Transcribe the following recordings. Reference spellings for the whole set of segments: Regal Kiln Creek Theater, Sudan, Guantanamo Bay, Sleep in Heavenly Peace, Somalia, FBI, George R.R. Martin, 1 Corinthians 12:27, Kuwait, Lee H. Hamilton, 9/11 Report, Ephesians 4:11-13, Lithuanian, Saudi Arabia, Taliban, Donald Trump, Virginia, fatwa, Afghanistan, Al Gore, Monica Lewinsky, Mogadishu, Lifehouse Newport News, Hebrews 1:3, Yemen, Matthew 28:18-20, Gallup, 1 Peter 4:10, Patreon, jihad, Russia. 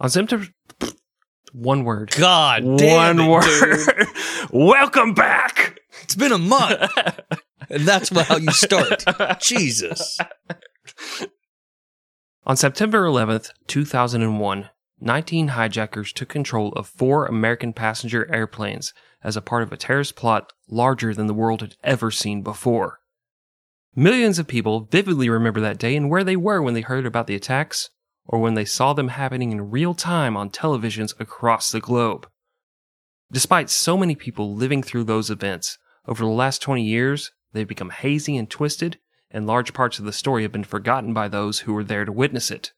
On September... One word. God damn it, dude. Welcome back. It's been a month. And that's how you start. Jesus. On September 11th, 2001, 19 hijackers took control of 4 American passenger airplanes as a part of a terrorist plot larger than the world had ever seen before. Millions of people vividly remember that day and where they were when they heard about the attacks, or when they saw them happening in real time on televisions across the globe. Despite so many people living through those events, over the last 20 years, they've become hazy and twisted, and large parts of the story have been forgotten by those who were there to witness it.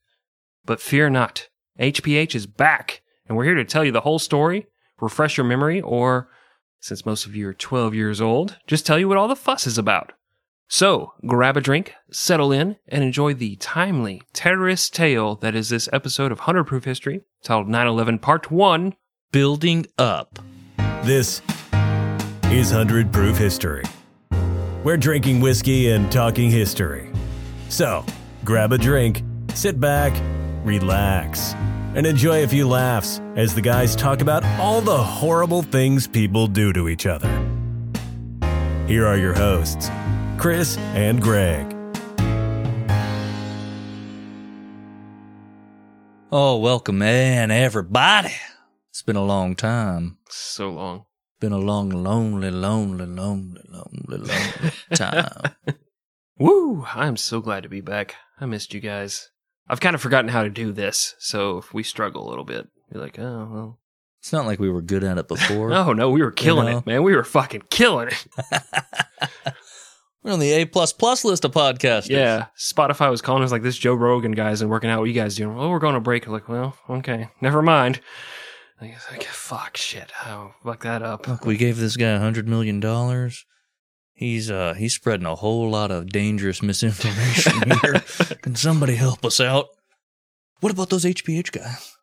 But fear not, HPH is back, and we're here to tell you the whole story, refresh your memory, or, since most of you are 12 years old, just tell you what all the fuss is about. So, grab a drink, settle in, and enjoy the timely terrorist tale that is this episode of 100 Proof History, titled 9/11 Part 1, Building Up. This is 100 Proof History. We're drinking whiskey and talking history. So, grab a drink, sit back, relax, and enjoy a few laughs as the guys talk about all the horrible things people do to each other. Here are your hosts, Chris and Greg. Oh, welcome, man, everybody. It's been a long time. So long. Been a long, lonely time. Woo! I'm so glad to be back. I missed you guys. I've kind of forgotten how to do this, so if we struggle a little bit, you're like, oh, well. It's not like we were good at it before. No, we were killing it, man. We were fucking killing it. We're on the A++ list of podcasters. Yeah, Spotify was calling us like, this Joe Rogan guy isn't working out. What are you guys doing? Well, we're going to break. I'm like, well, okay, never mind. I guess like, fuck, shit, I'll fuck that up. Look, we gave this guy $100 million. He's spreading a whole lot of dangerous misinformation here. Can somebody help us out? What about those HPH guys?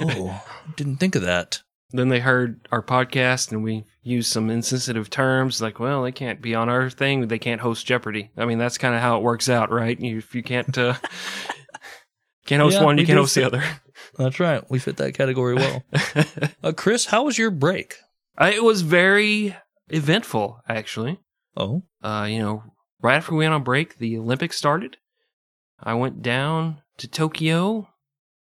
Oh, didn't think of that. Then they heard our podcast and we used some insensitive terms like, well, they can't be on our thing. They can't host Jeopardy. I mean, that's kind of how it works out, right? If you can't host one, you can't host the other. That's right. We fit that category well. Chris, how was your break? It was very eventful, actually. Oh? Right after we went on break, the Olympics started. I went down to Tokyo.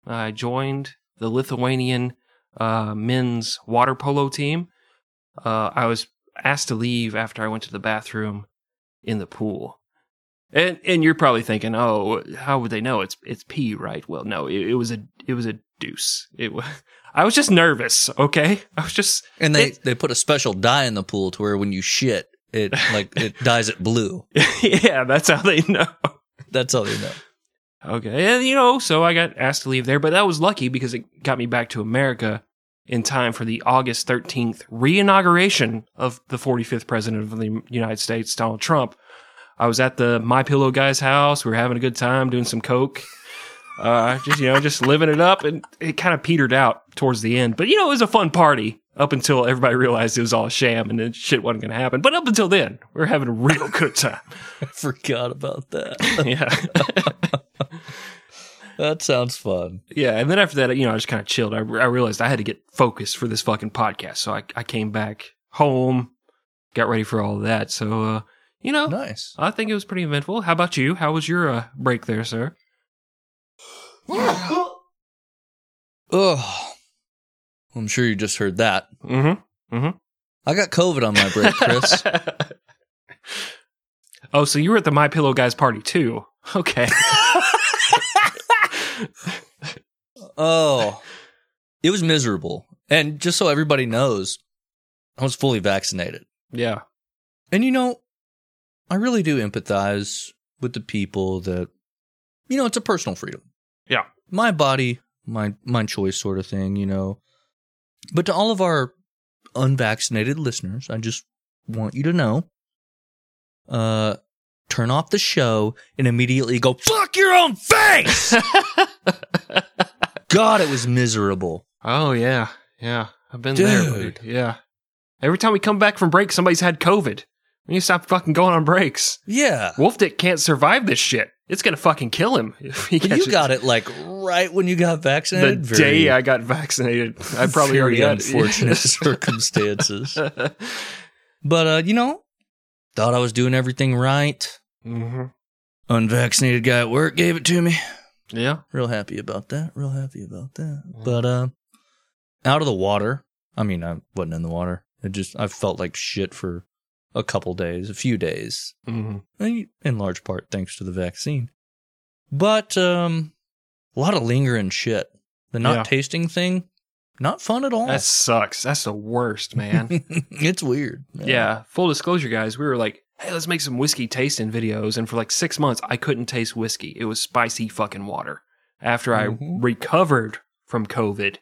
I joined the Lithuanian men's water polo team. I was asked to leave after I went to the bathroom in the pool. And you're probably thinking, oh, how would they know? It's pee, right? Well, no, it was a deuce. I was just nervous, okay? And they put a special dye in the pool to where when you shit, it like it dyes it blue. Yeah, that's how they know. That's how they know. Okay, and so I got asked to leave there, but that was lucky because it got me back to America in time for the August 13th re-inauguration of the 45th president of the United States, Donald Trump. I was at the MyPillow guy's house. We were having a good time doing some coke, just living it up, and it kind of petered out towards the end. But, it was a fun party up until everybody realized it was all a sham and that shit wasn't going to happen. But up until then, we were having a real good time. I forgot about that. Yeah. That sounds fun. Yeah, and then after that, I just kind of chilled. I realized I had to get focused for this fucking podcast, so I came back home, got ready for all of that. So, nice. I think it was pretty eventful. How about you? How was your break there, sir? Ugh. I'm sure you just heard that. Mm-hmm. Mm-hmm. I got COVID on my break, Chris. Oh, so you were at the MyPillow guys party too? Okay. Oh, it was miserable. And just so everybody knows, I was fully vaccinated. Yeah. And, I really do empathize with the people that, it's a personal freedom. Yeah. My body, my choice sort of thing, But to all of our unvaccinated listeners, I just want you to know, turn off the show and immediately go, fuck your own face! God, it was miserable. Oh, yeah. Yeah. I've been there, dude. Yeah. Every time we come back from break, somebody's had COVID. We need to stop fucking going on breaks. Yeah. Wolf Dick can't survive this shit. It's going to fucking kill him. If he catches. You got it like right when you got vaccinated? The day I got vaccinated. I probably already got it. Unfortunate circumstances. But, you know, thought I was doing everything right. Mm-hmm. Unvaccinated guy at work gave it to me. Yeah. Real happy about that. Mm-hmm. But out of the water. I mean, I wasn't in the water. I felt like shit for a few days, mm-hmm. in large part thanks to the vaccine. But a lot of lingering shit. The not tasting thing, not fun at all. That sucks. That's the worst, man. It's weird. Man. Yeah. Full disclosure, guys, we were like, hey, let's make some whiskey tasting videos. And for like 6 months, I couldn't taste whiskey. It was spicy fucking water. After mm-hmm. I recovered from COVID,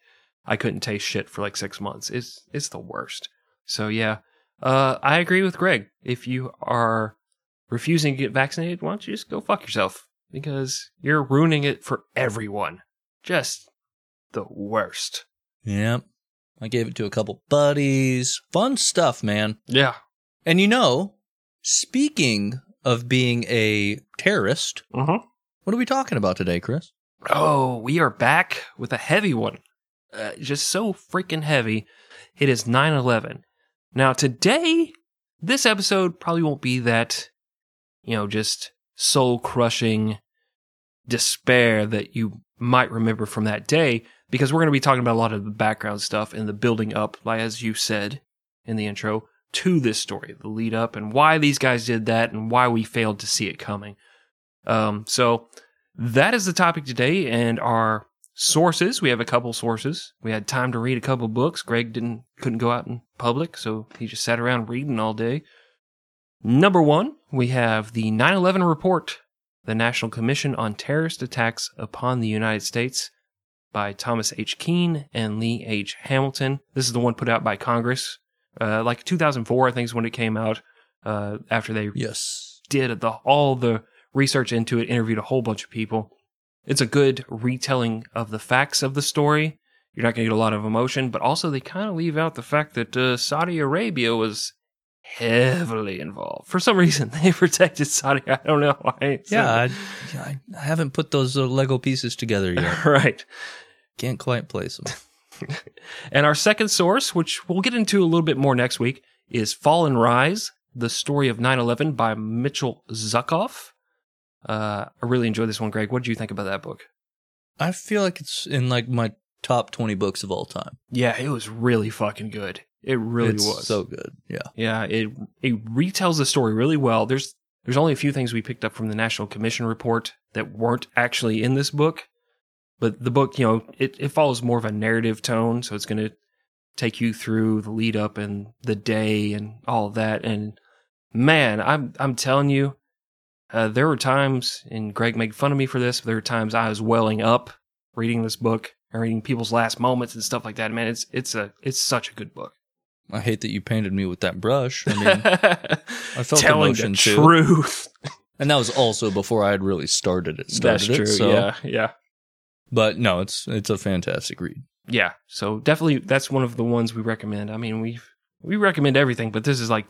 I couldn't taste shit for like 6 months. It's the worst. So, yeah. I agree with Greg. If you are refusing to get vaccinated, why don't you just go fuck yourself? Because you're ruining it for everyone. Just the worst. Yep. I gave it to a couple buddies. Fun stuff, man. Yeah. And you know, speaking of being a terrorist, mm-hmm. what are we talking about today, Chris? Oh, we are back with a heavy one. Just so freaking heavy. It is 9/11. Now, today, this episode probably won't be that, you know, just soul-crushing despair that you might remember from that day, because we're going to be talking about a lot of the background stuff and the building up, like as you said in the intro, to this story, the lead up, and why these guys did that, and why we failed to see it coming. So, that is the topic today, and our sources. We have a couple sources. We had time to read a couple books. Greg couldn't go out in public, so he just sat around reading all day. Number one, we have the 9/11 Report, the National Commission on Terrorist Attacks upon the United States by Thomas H. Keane and Lee H. Hamilton. This is the one put out by Congress. Like 2004, I think is when it came out, after they did all the research into it, interviewed a whole bunch of people. It's a good retelling of the facts of the story. You're not going to get a lot of emotion, but also they kind of leave out the fact that Saudi Arabia was heavily involved. For some reason, they protected Saudi. I don't know why. Yeah, I haven't put those Lego pieces together yet. Right. Can't quite place them. And our second source, which we'll get into a little bit more next week, is Fall and Rise, The Story of 9/11 by Mitchell Zuckoff. I really enjoyed this one, Greg. What did you think about that book? I feel like it's in like my top 20 books of all time. Yeah, it was really fucking good. It really was so good. Yeah, yeah. It retells the story really well. There's only a few things we picked up from the National Commission report that weren't actually in this book, but the book, you know, it follows more of a narrative tone, so it's going to take you through the lead up and the day and all that. And man, I'm telling you. There were times, and Greg made fun of me for this, but there were times I was welling up reading this book and reading people's last moments and stuff like that. Man, it's such a good book. I hate that you painted me with that brush. I mean, I felt emotion too. Telling the truth. And that was also before I had really started it. That's true. So. Yeah. But no, it's a fantastic read. Yeah, so definitely that's one of the ones we recommend. I mean, we recommend everything, but this is like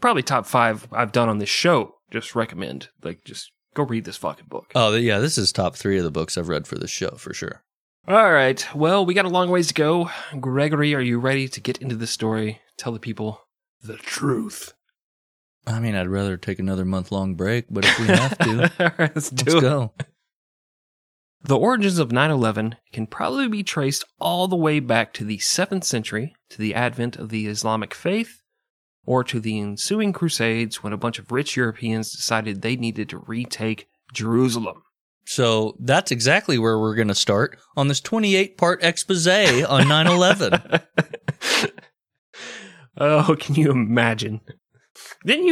probably top five I've done on this show. Just recommend, like, just go read this fucking book. Oh, yeah, this is top 3 of the books I've read for this show, for sure. All right, well, we got a long ways to go. Gregory, are you ready to get into this story? Tell the people the truth. I mean, I'd rather take another month-long break, but if we have to, all right, let's go. The origins of 9/11 can probably be traced all the way back to the 7th century, to the advent of the Islamic faith, or to the ensuing Crusades when a bunch of rich Europeans decided they needed to retake Jerusalem. So that's exactly where we're going to start on this 28-part expose on 9/11. Oh, can you imagine? Then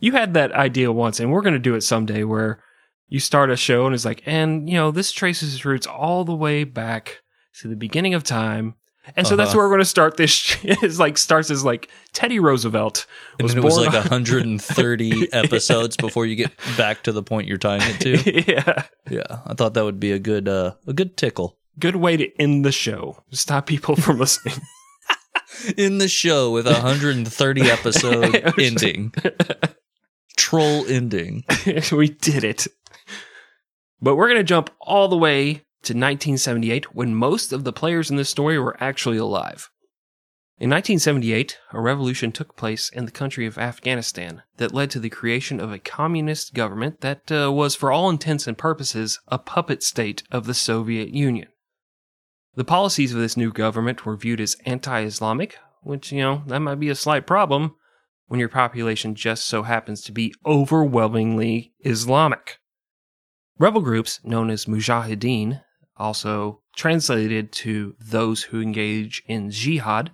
you had that idea once, and we're going to do it someday, where you start a show and it's like, and, you know, this traces its roots all the way back to the beginning of time. And so that's where we're going to start this. It's like starts as like Teddy Roosevelt. It was like 130 episodes before you get back to the point you're tying it to. Yeah. I thought that would be a good tickle. Good way to end the show. Stop people from listening. End the show with 130 episode ending. Troll ending. We did it. But we're going to jump all the way to 1978, when most of the players in this story were actually alive. In 1978, a revolution took place in the country of Afghanistan that led to the creation of a communist government that was, for all intents and purposes, a puppet state of the Soviet Union. The policies of this new government were viewed as anti-Islamic, which, you know, that might be a slight problem when your population just so happens to be overwhelmingly Islamic. Rebel groups known as Mujahideen, also translated to those who engage in jihad,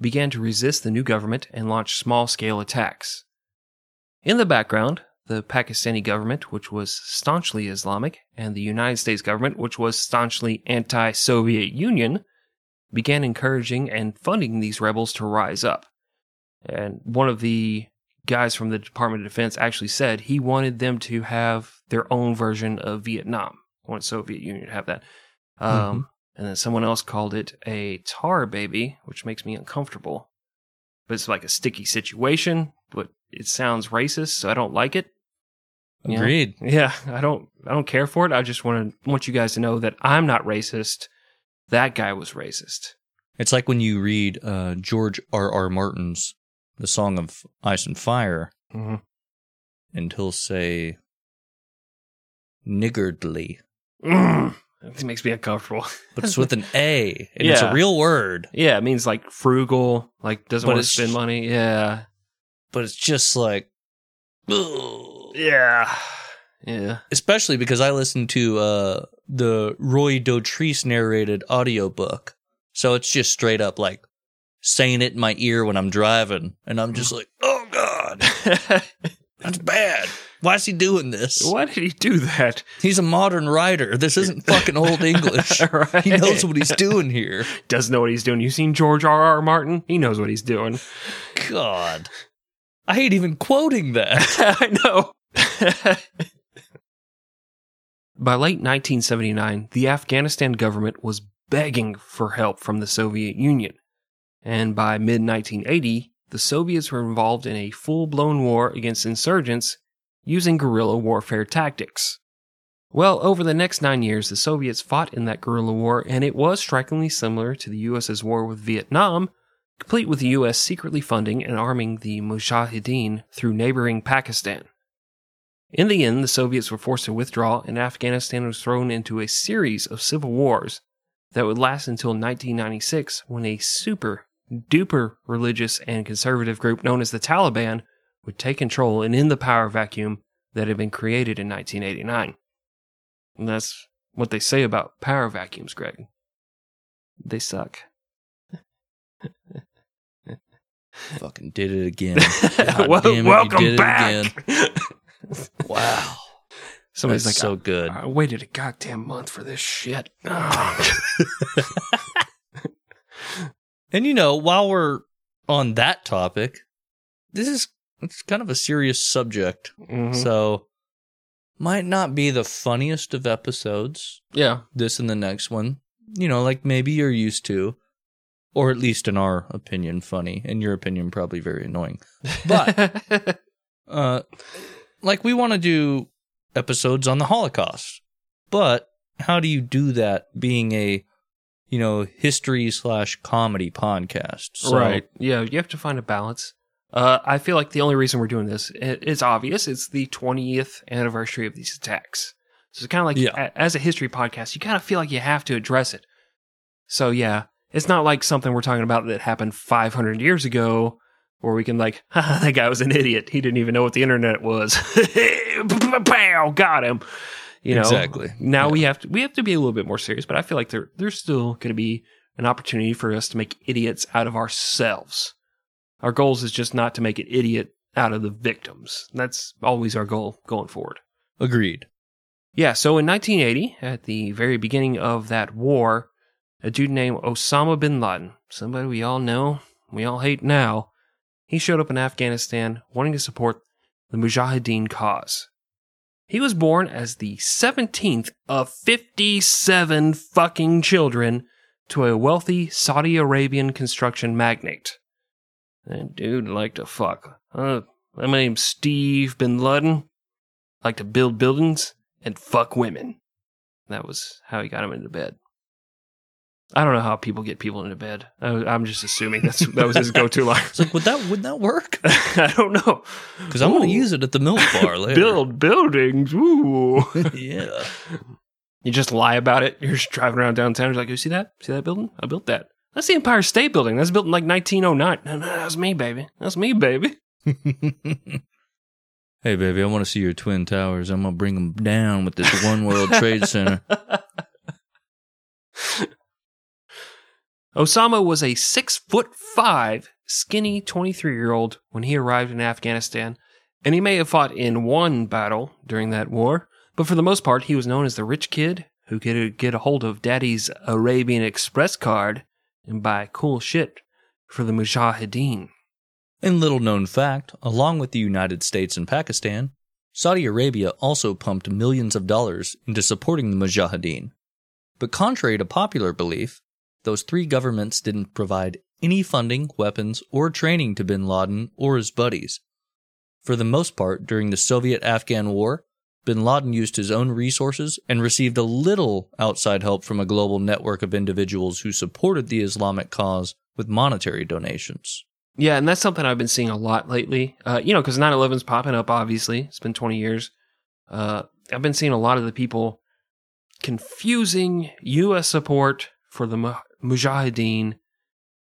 began to resist the new government and launch small-scale attacks. In the background, the Pakistani government, which was staunchly Islamic, and the United States government, which was staunchly anti-Soviet Union, began encouraging and funding these rebels to rise up. And one of the guys from the Department of Defense actually said he wanted them to have their own version of Vietnam. I want the Soviet Union to have that. And then someone else called it a tar baby, which makes me uncomfortable. But it's like a sticky situation, but it sounds racist, so I don't like it. Agreed. You know? Yeah, I don't care for it. I just want you guys to know that I'm not racist. That guy was racist. It's like when you read George R.R. Martin's The Song of Ice and Fire, and he'll say, niggardly. It makes me uncomfortable. But it's with an A, and it's a real word. Yeah, it means like frugal, like doesn't want to spend money. Yeah. But it's just like, ugh. Yeah. Yeah. Especially because I listened to the Roy Dotrice narrated audiobook. So it's just straight up like saying it in my ear when I'm driving. And I'm just like, oh, God. That's bad. Why is he doing this? Why did he do that? He's a modern writer. This isn't fucking old English. Right. He knows what he's doing here. Does know what he's doing. You seen George R.R. Martin? He knows what he's doing. God. I hate even quoting that. I know. By late 1979, the Afghanistan government was begging for help from the Soviet Union. And by mid-1980, the Soviets were involved in a full-blown war against insurgents using guerrilla warfare tactics. Well, over the next 9 years, the Soviets fought in that guerrilla war, and it was strikingly similar to the U.S.'s war with Vietnam, complete with the U.S. secretly funding and arming the Mujahideen through neighboring Pakistan. In the end, the Soviets were forced to withdraw, and Afghanistan was thrown into a series of civil wars that would last until 1996, when a super-duper religious and conservative group known as the Taliban would take control and end the power vacuum that had been created in 1989. And that's what they say about power vacuums, Greg. They suck. Fucking did it again. Well, welcome back! Wow. Somebody's that's like, so good. I waited a goddamn month for this shit. Oh. And you know, while we're on that topic, it's kind of a serious subject, so might not be the funniest of episodes. Yeah, this and the next one, you know, like maybe you're used to, or at least in our opinion, funny. In your opinion, probably very annoying. But like we want to do episodes on the Holocaust, but how do you do that being a, you know, history/comedy podcast? So, right. Yeah, you have to find a balance. I feel like the only reason we're doing this, it's obvious, it's the 20th anniversary of these attacks. So it's kind of like, as a history podcast, you kind of feel like you have to address it. So yeah, it's not like something we're talking about that happened 500 years ago, where we can like, that guy was an idiot. He didn't even know what the internet was. Pow, got him. You know, exactly. Now we have to be a little bit more serious, but I feel like there's still going to be an opportunity for us to make idiots out of ourselves. Our goal is just not to make an idiot out of the victims. That's always our goal going forward. Agreed. Yeah, so in 1980, at the very beginning of that war, a dude named Osama bin Laden, somebody we all know, we all hate now, he showed up in Afghanistan wanting to support the Mujahideen cause. He was born as the 17th of 57 fucking children to a wealthy Saudi Arabian construction magnate. That dude liked to fuck. My name's Steve Bin Laden. Like to build buildings and fuck women. That was how he got him into bed. I don't know how people get people into bed. I'm just assuming that was his go-to line. It's like, would that work? I don't know. Because I'm going to use it at the milk bar later. Build buildings. Ooh. Yeah. You just lie about it. You're just driving around downtown. You're like, you see that? See that building? I built that. That's the Empire State Building. That's built in like 1909. No, That's me, baby. Hey, baby, I want to see your Twin Towers. I'm going to bring them down with this One World Trade Center. Osama was a 6'5", skinny 23-year-old when he arrived in Afghanistan, and he may have fought in one battle during that war, but for the most part, he was known as the rich kid who could get a hold of Daddy's Arabian Express card and buy cool shit for the Mujahideen. In little-known fact, along with the United States and Pakistan, Saudi Arabia also pumped millions of dollars into supporting the Mujahideen. But contrary to popular belief, those three governments didn't provide any funding, weapons, or training to bin Laden or his buddies. For the most part, during the Soviet-Afghan War, bin Laden used his own resources and received a little outside help from a global network of individuals who supported the Islamic cause with monetary donations. Yeah, and that's something I've been seeing a lot lately. Because 9/11's popping up, obviously. It's been 20 years. I've been seeing a lot of the people confusing U.S. support for the Mujahideen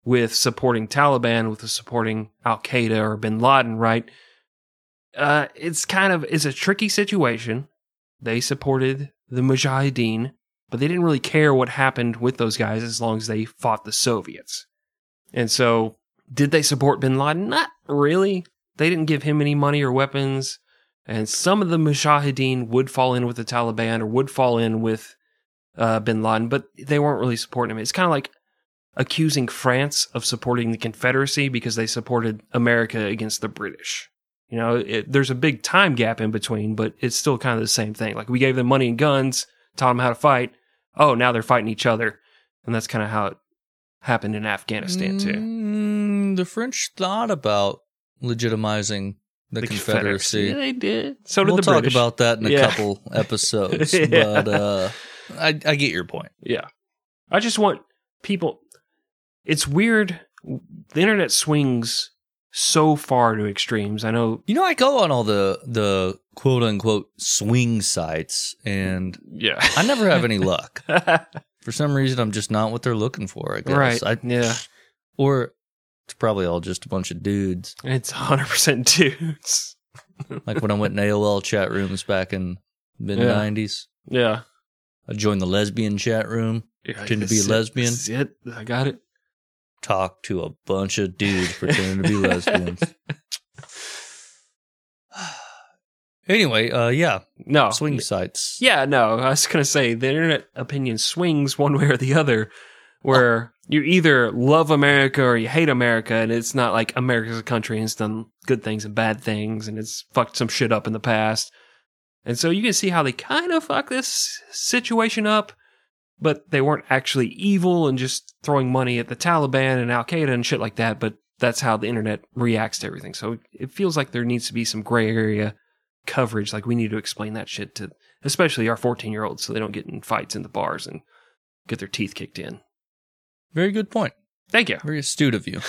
with supporting Taliban, with supporting Al-Qaeda or bin Laden, right? It's a tricky situation. They supported the Mujahideen, but they didn't really care what happened with those guys as long as they fought the Soviets. And so, did they support bin Laden? Not really. They didn't give him any money or weapons. And some of the Mujahideen would fall in with the Taliban or would fall in with bin Laden, but they weren't really supporting him. It's kind of like accusing France of supporting the Confederacy because they supported America against the British. You know, there's a big time gap in between, but it's still kind of the same thing. Like, we gave them money and guns, taught them how to fight. Oh, now they're fighting each other. And that's kind of how it happened in Afghanistan, too. The French thought about legitimizing the Confederacy. Yeah, they did. So did the British. We'll talk about that in a couple episodes. Yeah. But I get your point. Yeah. I just want people... It's weird. The internet swings so far to extremes. I know. You know, I go on all the quote unquote swing sites, and I never have any luck. For some reason, I'm just not what they're looking for, I guess. Right. Or it's probably all just a bunch of dudes. It's 100% dudes. Like when I went in AOL chat rooms back in the mid-90s. Yeah. I joined the lesbian chat room. Pretend to be a lesbian. That's it. I got it. Talk to a bunch of dudes pretending to be lesbians. Anyway, no swing sites. Yeah, no, I was gonna say the internet opinion swings one way or the other, where you either love America or you hate America, and it's not like America's a country and it's done good things and bad things, and it's fucked some shit up in the past, and so you can see how they kind of fuck this situation up. But they weren't actually evil and just throwing money at the Taliban and Al-Qaeda and shit like that. But that's how the internet reacts to everything. So it feels like there needs to be some gray area coverage. Like, we need to explain that shit to especially our 14-year-olds so they don't get in fights in the bars and get their teeth kicked in. Very good point. Thank you. Very astute of you.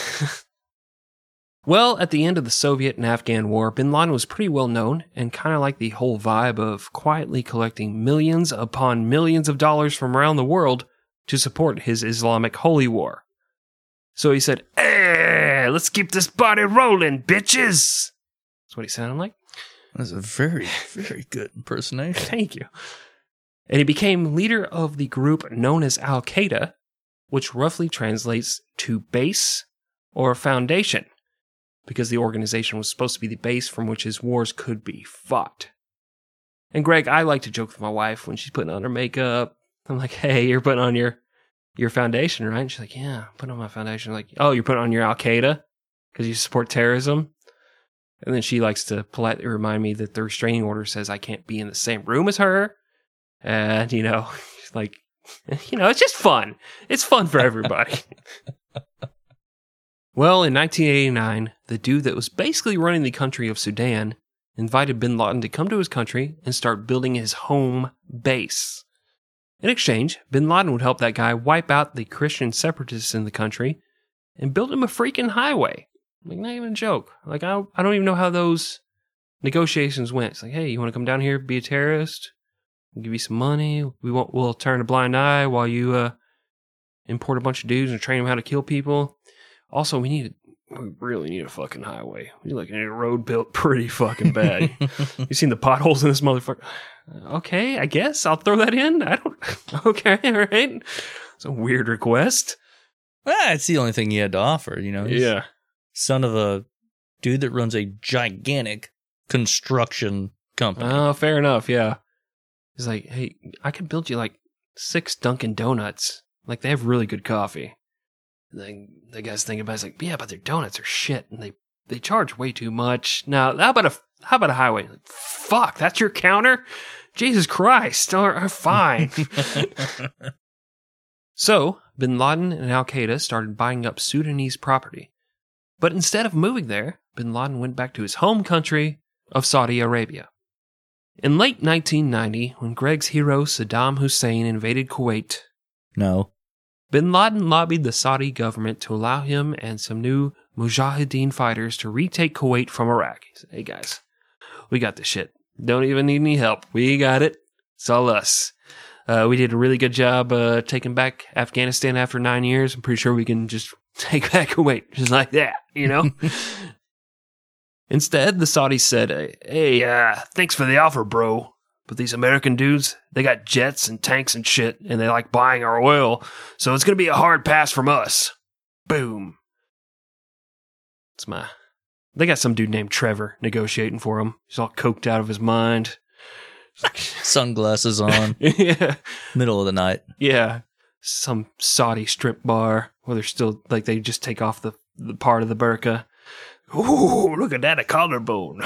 Well, at the end of the Soviet and Afghan War, bin Laden was pretty well known and kind of like the whole vibe of quietly collecting millions upon millions of dollars from around the world to support his Islamic holy war. So he said, "Hey, let's keep this body rolling, bitches." That's what he sounded like. That's a very, very good impersonation. Thank you. And he became leader of the group known as Al-Qaeda, which roughly translates to base or foundation, because the organization was supposed to be the base from which his wars could be fought. And Greg, I like to joke with my wife when she's putting on her makeup. I'm like, "Hey, you're putting on your foundation, right?" And she's like, "Yeah, I'm putting on my foundation." I'm like, "Oh, you're putting on your Al-Qaeda because you support terrorism?" And then she likes to politely remind me that the restraining order says I can't be in the same room as her. And, it's just fun. It's fun for everybody. Well, in 1989, the dude that was basically running the country of Sudan invited bin Laden to come to his country and start building his home base. In exchange, bin Laden would help that guy wipe out the Christian separatists in the country and build him a freaking highway. Like, not even a joke. Like, I don't even know how those negotiations went. It's like, hey, you want to come down here, be a terrorist? We'll give you some money. We'll turn a blind eye while you import a bunch of dudes and train them how to kill people. Also, we really need a fucking highway. We need, like, a road built pretty fucking bad. You seen the potholes in this motherfucker? Okay, I guess I'll throw that in. Okay, all right. It's a weird request. Well, it's the only thing he had to offer, you know. Yeah. Son of a dude that runs a gigantic construction company. Oh, fair enough, yeah. He's like, hey, I could build you, like, 6 Dunkin' Donuts. Like, they have really good coffee. Like, the guy's thinking about it, it's like, yeah, but their donuts are shit, and they charge way too much. Now, how about a highway? Like, fuck, that's your counter? Jesus Christ, fine. So, bin Laden and Al-Qaeda started buying up Sudanese property. But instead of moving there, bin Laden went back to his home country of Saudi Arabia. In late 1990, when Greg's hero Saddam Hussein invaded Kuwait... No. Bin Laden lobbied the Saudi government to allow him and some new Mujahideen fighters to retake Kuwait from Iraq. He said, hey guys, we got this shit. Don't even need any help. We got it. It's all us. We did a really good job taking back Afghanistan after 9 years. I'm pretty sure we can just take back Kuwait just like that, you know? Instead, the Saudis said, hey, thanks for the offer, bro. But these American dudes, they got jets and tanks and shit, and they like buying our oil, so it's going to be a hard pass from us. Boom. They got some dude named Trevor negotiating for him. He's all coked out of his mind. Sunglasses on. Yeah. Middle of the night. Yeah. Some Saudi strip bar where they're still, like, they just take off the part of the burqa. Ooh, look at that, a collarbone.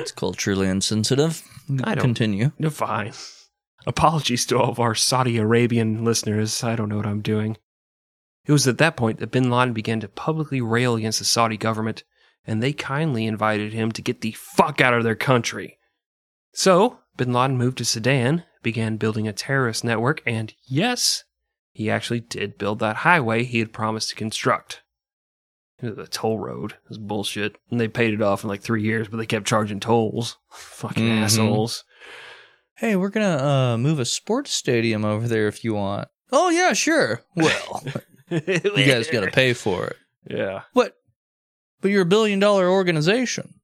It's culturally insensitive. Continue. You're fine. Apologies to all of our Saudi Arabian listeners. I don't know what I'm doing. It was at that point that bin Laden began to publicly rail against the Saudi government, and they kindly invited him to get the fuck out of their country. So, bin Laden moved to Sudan, began building a terrorist network, and yes, he actually did build that highway he had promised to construct. It was a toll road. It was bullshit. And they paid it off in like 3 years, but they kept charging tolls. Fucking assholes. Hey, we're going to move a sports stadium over there if you want. Oh, yeah, sure. Well, you guys got to pay for it. Yeah. What? But you're a billion-dollar organization.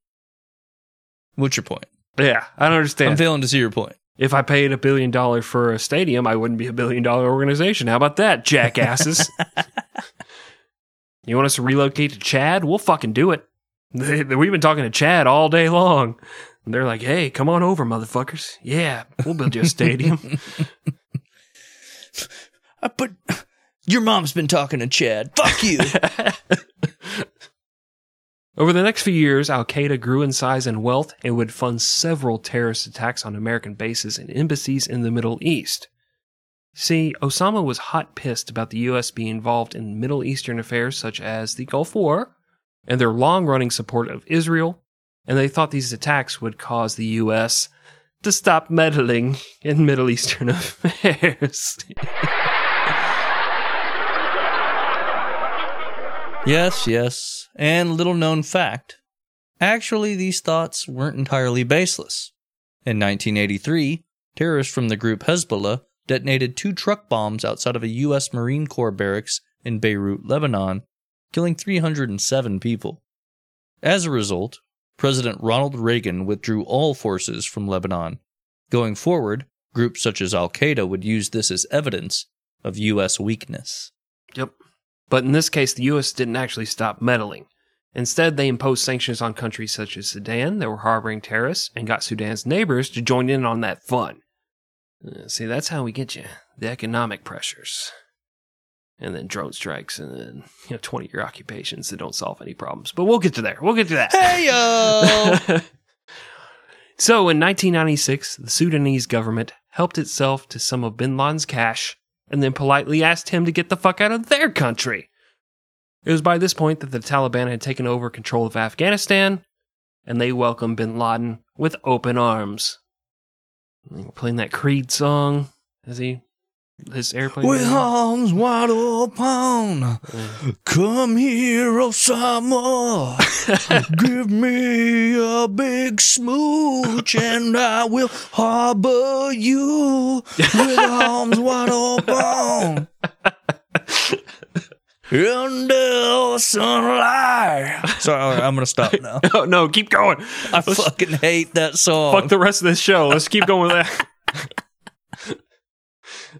What's your point? Yeah, I don't understand. I'm failing to see your point. If I paid $1 billion for a stadium, I wouldn't be $1 billion organization. How about that, jackasses? You want us to relocate to Chad? We'll fucking do it. We've been talking to Chad all day long. And they're like, hey, come on over, motherfuckers. Yeah, we'll build you a stadium. But your mom's been talking to Chad. Fuck you. Over the next few years, Al-Qaeda grew in size and wealth and would fund several terrorist attacks on American bases and embassies in the Middle East. See, Osama was hot pissed about the U.S. being involved in Middle Eastern affairs such as the Gulf War and their long-running support of Israel, and they thought these attacks would cause the U.S. to stop meddling in Middle Eastern affairs. Yes. And little-known fact, actually these thoughts weren't entirely baseless. In 1983, terrorists from the group Hezbollah detonated 2 truck bombs outside of a U.S. Marine Corps barracks in Beirut, Lebanon, killing 307 people. As a result, President Ronald Reagan withdrew all forces from Lebanon. Going forward, groups such as Al-Qaeda would use this as evidence of U.S. weakness. Yep. But in this case, the U.S. didn't actually stop meddling. Instead, they imposed sanctions on countries such as Sudan that were harboring terrorists and got Sudan's neighbors to join in on that fun. See, that's how we get you. The economic pressures. And then drone strikes and then 20-year occupations that don't solve any problems. But we'll get to there. We'll get to that. Hey-yo! So in 1996, the Sudanese government helped itself to some of bin Laden's cash and then politely asked him to get the fuck out of their country. It was by this point that the Taliban had taken over control of Afghanistan, and they welcomed bin Laden with open arms. Playing that Creed song as he... His airplane. With arms wide open, come here, Osama. Give me a big smooch, and I will harbor you. With arms wide open, under the sunlight. Sorry, I'm gonna stop now. No, keep going. Let's fucking hate that song. Fuck the rest of this show. Let's keep going with that.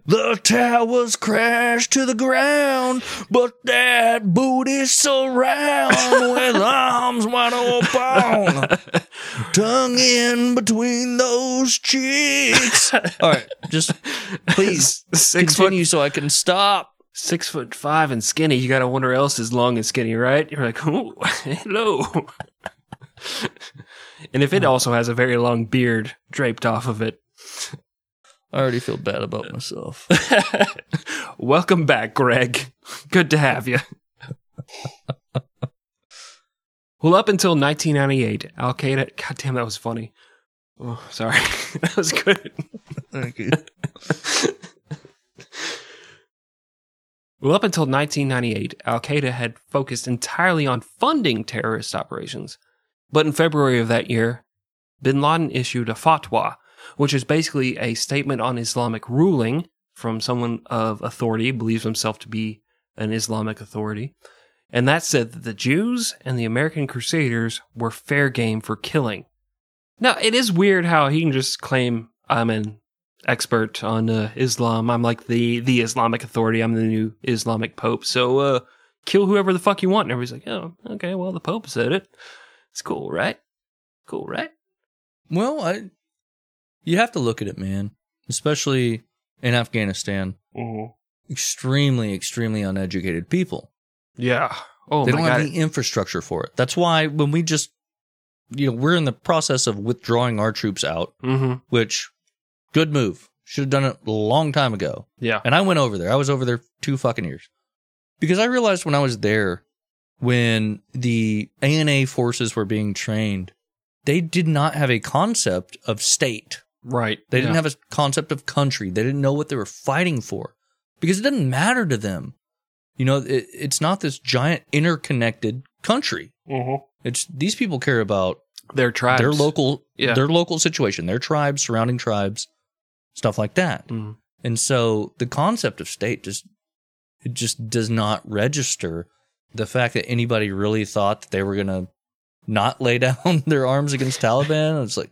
The towers crashed to the ground, but that booty surround with arms wide open, tongue in between those cheeks. All right, just please continue so I can stop. 6'5" and skinny. You got to wonder else is long and skinny, right? You're like, oh, hello. And if it also has a very long beard draped off of it. I already feel bad about myself. Welcome back, Greg. Good to have you. Well, up until 1998, Al-Qaeda... God damn, that was funny. Oh, sorry. That was good. Thank you. Well, up until 1998, Al-Qaeda had focused entirely on funding terrorist operations. But in February of that year, bin Laden issued a fatwa, which is basically a statement on Islamic ruling from someone of authority, believes himself to be an Islamic authority. And that said that the Jews and the American Crusaders were fair game for killing. Now, it is weird how he can just claim, I'm an expert on Islam. I'm like the Islamic authority. I'm the new Islamic Pope. So kill whoever the fuck you want. And everybody's like, oh, okay, well, the Pope said it. It's cool, right? Cool, right? Well, you have to look at it, man, especially in Afghanistan. Mm-hmm. Extremely, extremely uneducated people. Yeah. Oh, they don't have the infrastructure for it. That's why when we just, we're in the process of withdrawing our troops out, mm-hmm. which, good move. Should have done it a long time ago. Yeah. And I went over there. I was over there 2 fucking years. Because I realized when I was there, when the ANA forces were being trained, they did not have a concept of state. Right. They didn't have a concept of country. They didn't know what they were fighting for because it didn't matter to them. It's not this giant interconnected country. Mm-hmm. It's these people care about their tribes, their local situation, their tribes, surrounding tribes, stuff like that. Mm-hmm. And so the concept of state just does not register. The fact that anybody really thought that they were going to not lay down their arms against Taliban. It's like,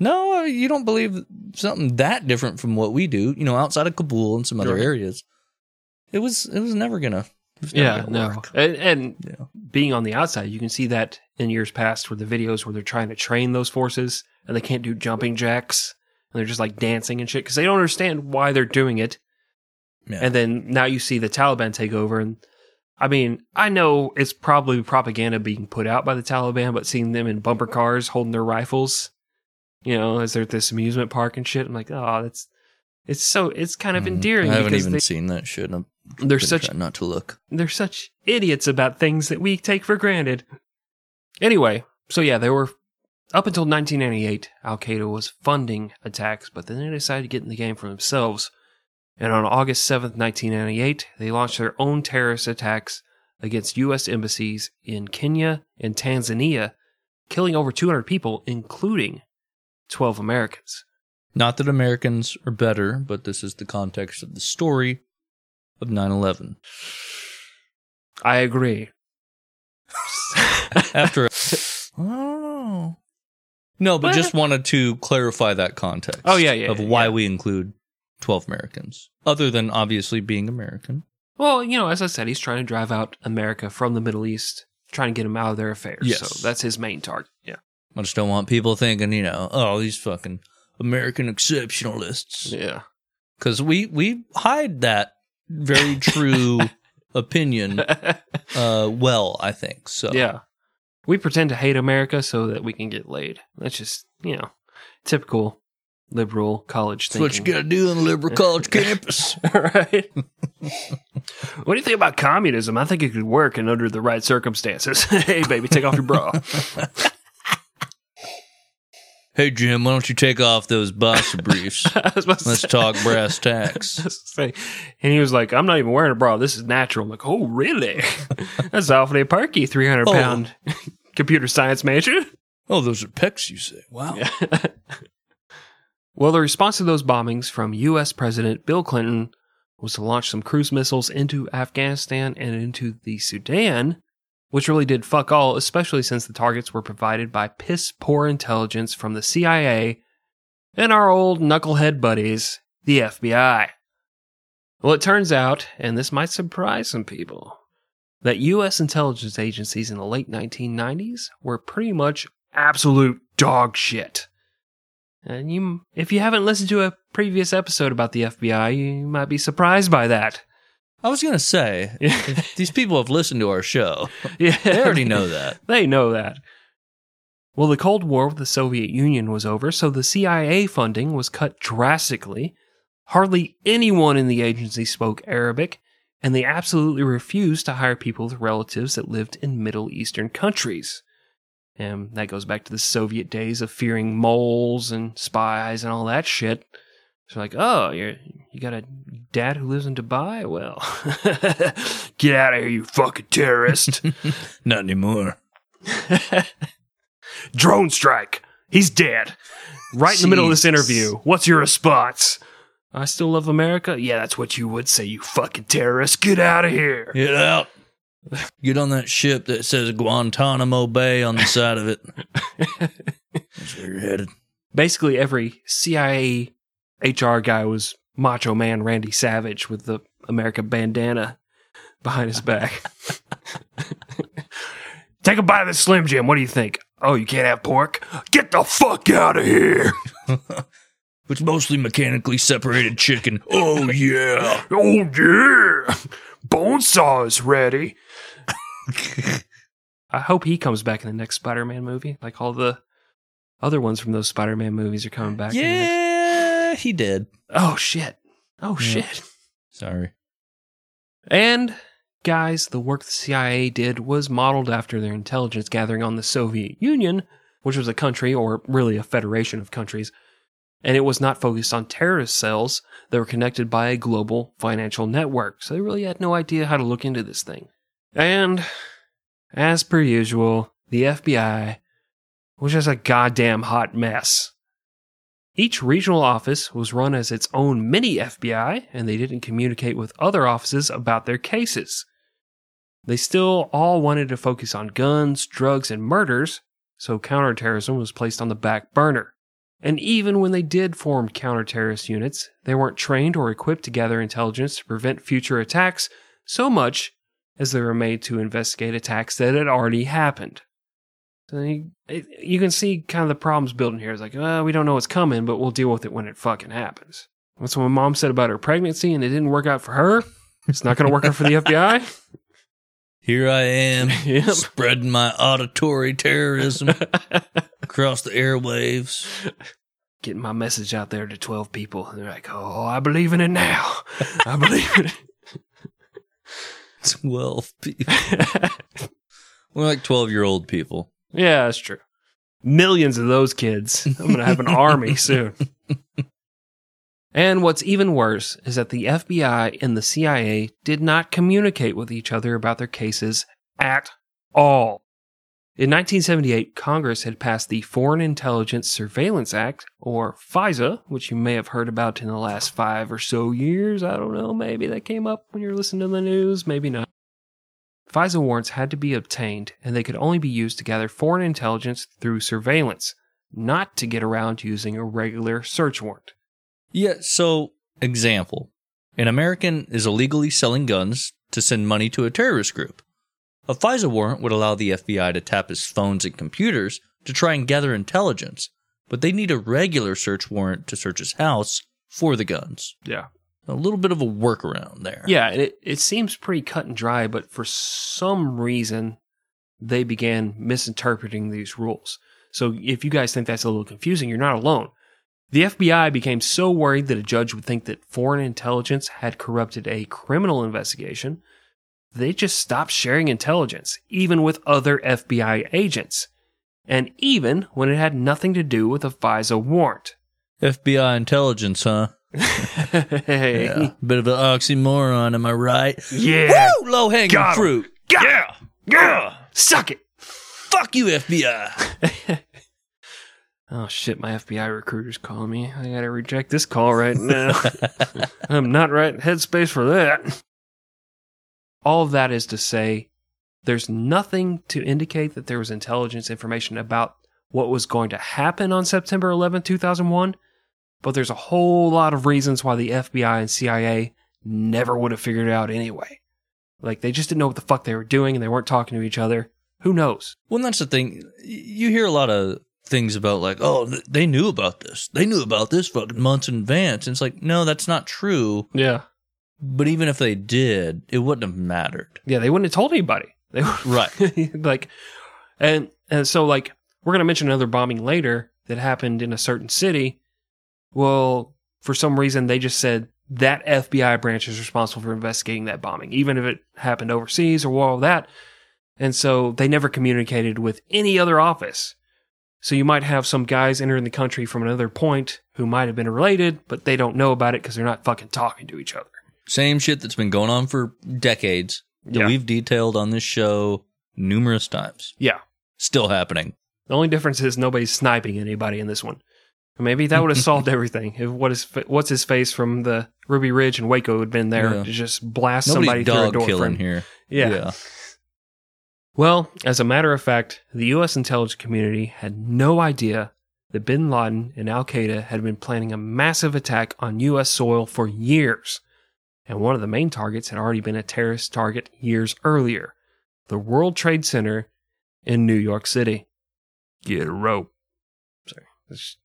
no, you don't believe something that different from what we do, outside of Kabul and some other areas. It was never gonna work. And being on the outside, you can see that in years past where the videos where they're trying to train those forces and they can't do jumping jacks and they're just like dancing and shit because they don't understand why they're doing it. Yeah. And then now you see the Taliban take over and I know it's probably propaganda being put out by the Taliban, but seeing them in bumper cars holding their rifles, as they're at this amusement park and shit, I'm like, oh, it's kind of endearing. I haven't even seen that shit. They're such not to look. They're such idiots about things that we take for granted. Anyway, so yeah, they were up until 1998. Al Qaeda was funding attacks, but then they decided to get in the game for themselves. And on August 7th, 1998, they launched their own terrorist attacks against U.S. embassies in Kenya and Tanzania, killing over 200 people, including 12 Americans. Not that Americans are better, but this is the context of the story of 9/11. I agree. No, but just wanted to clarify that context of why we include 12 Americans, other than obviously being American. Well, as I said, he's trying to drive out America from the Middle East, trying to get them out of their affairs. Yes. So that's his main target. Yeah. I just don't want people thinking, oh, these fucking American exceptionalists. Yeah. Because we hide that very true opinion well, I think. So yeah. We pretend to hate America so that we can get laid. That's just, typical liberal college thing. That's what you got to do on a liberal college campus. Right? What do you think about communism? I think it could work and under the right circumstances. Hey, baby, take off your bra. Hey, Jim, why don't you take off those boxer briefs? Let's talk brass tacks. And he was like, I'm not even wearing a bra. This is natural. I'm like, oh, really? That's Alfred A. Parkey, 300-pound computer science major. Oh, those are pecs, you say. Wow. Yeah. Well, the response to those bombings from U.S. President Bill Clinton was to launch some cruise missiles into Afghanistan and into the Sudan, which really did fuck all, especially since the targets were provided by piss-poor intelligence from the CIA and our old knucklehead buddies, the FBI. Well, it turns out, and this might surprise some people, that U.S. intelligence agencies in the late 1990s were pretty much absolute dog shit. And if you haven't listened to a previous episode about the FBI, you might be surprised by that. I was going to say, these people have listened to our show. Yeah, they already know that. They know that. Well, the Cold War with the Soviet Union was over, so the CIA funding was cut drastically. Hardly anyone in the agency spoke Arabic, and they absolutely refused to hire people with relatives that lived in Middle Eastern countries. And that goes back to the Soviet days of fearing moles and spies and all that shit. So like, oh, you got a dad who lives in Dubai? Well, get out of here, you fucking terrorist. Not anymore. Drone strike. He's dead. Right in the middle of this interview. What's your response? I still love America? Yeah, that's what you would say, you fucking terrorist. Get out of here. Get out. Get on that ship that says Guantanamo Bay on the side of it. That's where you're headed. Basically, every CIA HR guy was Macho Man Randy Savage with the America bandana behind his back. Take a bite of this Slim Jim. What do you think? Oh, you can't have pork? Get the fuck out of here. It's mostly mechanically separated chicken. Oh, yeah. Oh, yeah. Bone saw is ready. I hope he comes back in the next Spider-Man movie. Like all the other ones from those Spider-Man movies are coming back. Yeah. He did. Oh, shit. Oh, yeah. Shit. Sorry. And, guys, the work the CIA did was modeled after their intelligence gathering on the Soviet Union, which was a country, or really a federation of countries, and it was not focused on terrorist cells that were connected by a global financial network, so they really had no idea how to look into this thing. And, as per usual, the FBI was just a goddamn hot mess. Each regional office was run as its own mini-FBI, and they didn't communicate with other offices about their cases. They still all wanted to focus on guns, drugs, and murders, so counterterrorism was placed on the back burner. And even when they did form counterterrorist units, they weren't trained or equipped to gather intelligence to prevent future attacks so much as they were made to investigate attacks that had already happened. You can see kind of the problems building here. It's like, we don't know what's coming, but we'll deal with it when it fucking happens. That's what my mom said about her pregnancy, and it didn't work out for her. It's not going to work out for the FBI. Here I am, spreading my auditory terrorism across the airwaves. Getting my message out there to 12 people. They're like, oh, I believe in it now. I believe in it. 12 people. We're like 12-year-old people. Yeah, that's true. Millions of those kids. I'm going to have an army soon. And what's even worse is that the FBI and the CIA did not communicate with each other about their cases at all. In 1978, Congress had passed the Foreign Intelligence Surveillance Act, or FISA, which you may have heard about in the last 5 or so years. I don't know, maybe that came up when you were listening to the news, maybe not. FISA warrants had to be obtained, and they could only be used to gather foreign intelligence through surveillance, not to get around using a regular search warrant. Yeah, so, example. An American is illegally selling guns to send money to a terrorist group. A FISA warrant would allow the FBI to tap his phones and computers to try and gather intelligence, but they need a regular search warrant to search his house for the guns. Yeah. A little bit of a workaround there. Yeah, it seems pretty cut and dry, but for some reason, they began misinterpreting these rules. So if you guys think that's a little confusing, you're not alone. The FBI became so worried that a judge would think that foreign intelligence had corrupted a criminal investigation, they just stopped sharing intelligence, even with other FBI agents, and even when it had nothing to do with a FISA warrant. FBI intelligence, huh? Hey. Yeah, bit of an oxymoron, am I right? Yeah. Woo! Low-hanging fruit. Yeah. Yeah. Suck it. Fuck you, FBI. Oh, shit, my FBI recruiter's calling me. I gotta reject this call right now. I'm not right headspace for that. All of that is to say, there's nothing to indicate that there was intelligence information about what was going to happen on September 11, 2001, but there's a whole lot of reasons why the FBI and CIA never would have figured it out anyway. Like, they just didn't know what the fuck they were doing, and they weren't talking to each other. Who knows? Well, that's the thing. You hear a lot of things about, like, oh, they knew about this. They knew about this fucking months in advance. And it's like, no, that's not true. Yeah. But even if they did, it wouldn't have mattered. Yeah, they wouldn't have told anybody. They right. Like, and so, like, we're going to mention another bombing later that happened in a certain city. Well, for some reason, they just said that FBI branch is responsible for investigating that bombing, even if it happened overseas or all that. And so they never communicated with any other office. So you might have some guys entering the country from another point who might have been related, but they don't know about it because they're not fucking talking to each other. Same shit that's been going on for decades that we've detailed on this show numerous times. Yeah. Still happening. The only difference is nobody's sniping anybody in this one. Maybe that would have solved everything. If what's his face from the Ruby Ridge and Waco had been there to just blast somebody through a door. Nobody's dog killing here. Yeah. Well, as a matter of fact, the U.S. intelligence community had no idea that bin Laden and al-Qaeda had been planning a massive attack on U.S. soil for years, and one of the main targets had already been a terrorist target years earlier, the World Trade Center in New York City. Get a rope. Sorry, it's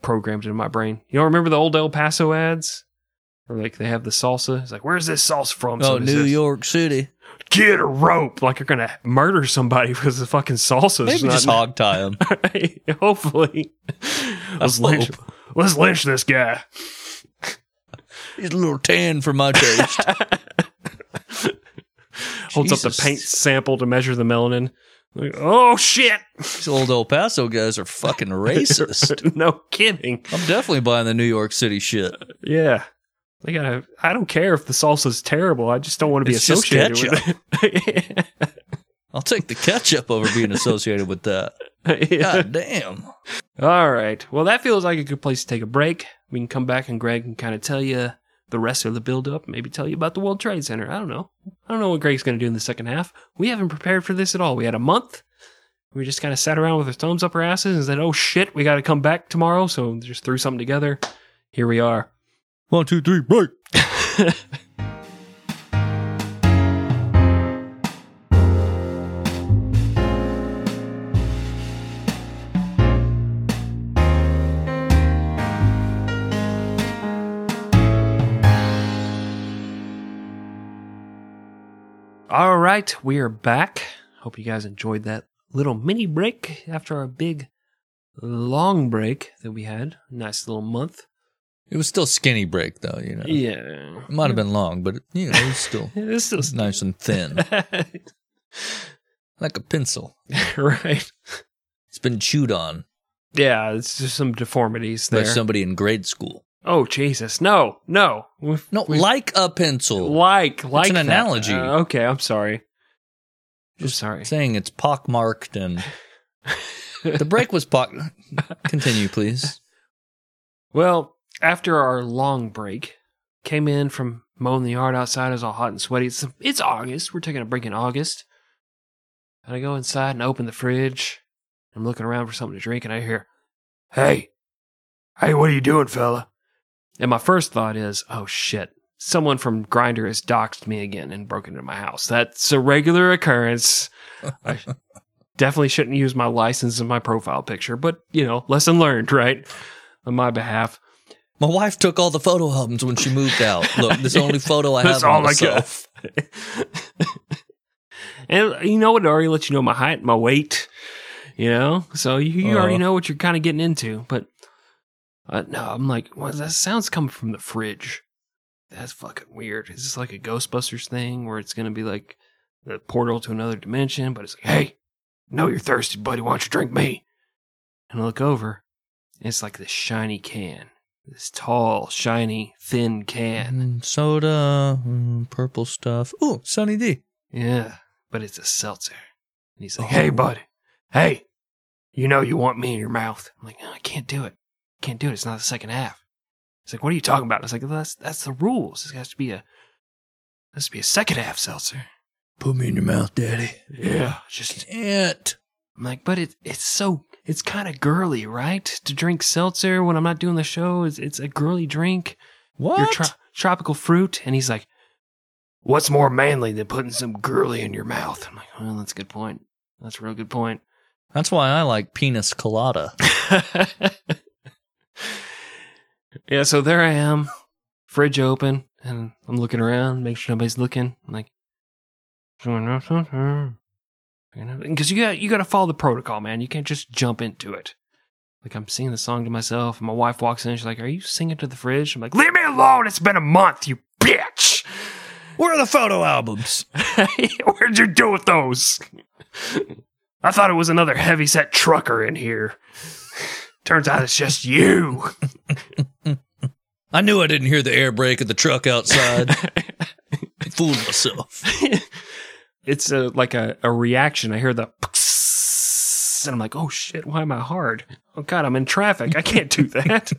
programmed into my brain. You don't remember the old El Paso ads? Or like they have the salsa. It's like, where's this salsa from? Oh, New York City. Get a rope. Like you're going to murder somebody because the fucking salsa. Maybe just hog tie him. Right, hopefully. Let's lynch this guy. He's a little tan for my taste. Holds Jesus. Up the paint sample to measure the melanin. Like, oh, shit. These old El Paso guys are fucking racist. No kidding. I'm definitely buying the New York City shit. Yeah. They gotta, I don't care if the salsa's terrible. I just don't want to be associated with it. Yeah. I'll take the ketchup over being associated with that. Yeah. God damn. All right. Well, that feels like a good place to take a break. We can come back and Greg can kind of tell you the rest of the build-up, maybe tell you about the World Trade Center. I don't know. I don't know what Greg's going to do in the second half. We haven't prepared for this at all. We had a month. We just kind of sat around with our thumbs up our asses and said, oh, shit, we got to come back tomorrow. So just threw something together. Here we are. 1, 2, 3, break. All right, we are back. Hope you guys enjoyed that little mini break after our big, long break that we had. Nice little month. It was still skinny break, though, you know. Yeah. It might have been long, but, you know, it was still, nice and thin. Like a pencil. Right. It's been chewed on. Yeah, it's just some deformities there. By somebody in grade school. Oh, Jesus. No. We've, like a pencil. Like it's an analogy. Okay, I'm sorry. I'm sorry. Saying it's pockmarked and... The break was pockmarked. Continue, please. Well... After our long break, came in from mowing the yard outside. I was all hot and sweaty. It's August. We're taking a break in August. And I go inside and open the fridge. I'm looking around for something to drink, and I hear, Hey, what are you doing, fella? And my first thought is, oh, shit. Someone from Grindr has doxed me again and broken into my house. That's a regular occurrence. I definitely shouldn't use my license in my profile picture, but, you know, lesson learned, right? On my behalf. My wife took all the photo albums when she moved out. Look, this only photo I have that's all myself. I got. And you know, it already lets you know my height, my weight, you know? So you already know what you're kind of getting into. But No, I'm like, well, that sound's coming from the fridge. That's fucking weird. Is this like a Ghostbusters thing where it's going to be like the portal to another dimension? But it's like, hey, no, you're thirsty, buddy. Why don't you drink me? And I look over, and it's like this shiny can. This tall, shiny, thin can. Soda, purple stuff. Ooh, Sunny D. Yeah, but it's a seltzer. And he's like, hey, buddy. Hey, you know you want me in your mouth. I'm like, no, I can't do it. Can't do it. It's not the second half. He's like, what are you talking about? I was like, that's the rules. This has to be a second half seltzer. Put me in your mouth, daddy. Yeah, just can't. I'm like, but it's kind of girly, right? To drink seltzer when I'm not doing the show, it's a girly drink. What? Your tropical fruit. And he's like, what's more manly than putting some girly in your mouth? I'm like, well, that's a good point. That's a real good point. That's why I like pina colada. Yeah, so there I am, fridge open, and I'm looking around, make sure nobody's looking. I'm like, because you got to follow the protocol, man. You can't just jump into it. Like, I'm singing the song to myself, and my wife walks in, she's like, are you singing to the fridge? I'm like, leave me alone, it's been a month, you bitch! Where are the photo albums? Where'd you do with those? I thought it was another heavyset trucker in here. Turns out it's just you. I knew I didn't hear the air brake of the truck outside. I fooled myself. It's like a reaction. I hear the pss, and I'm like, oh shit, why am I hard? Oh God, I'm in traffic. I can't do that.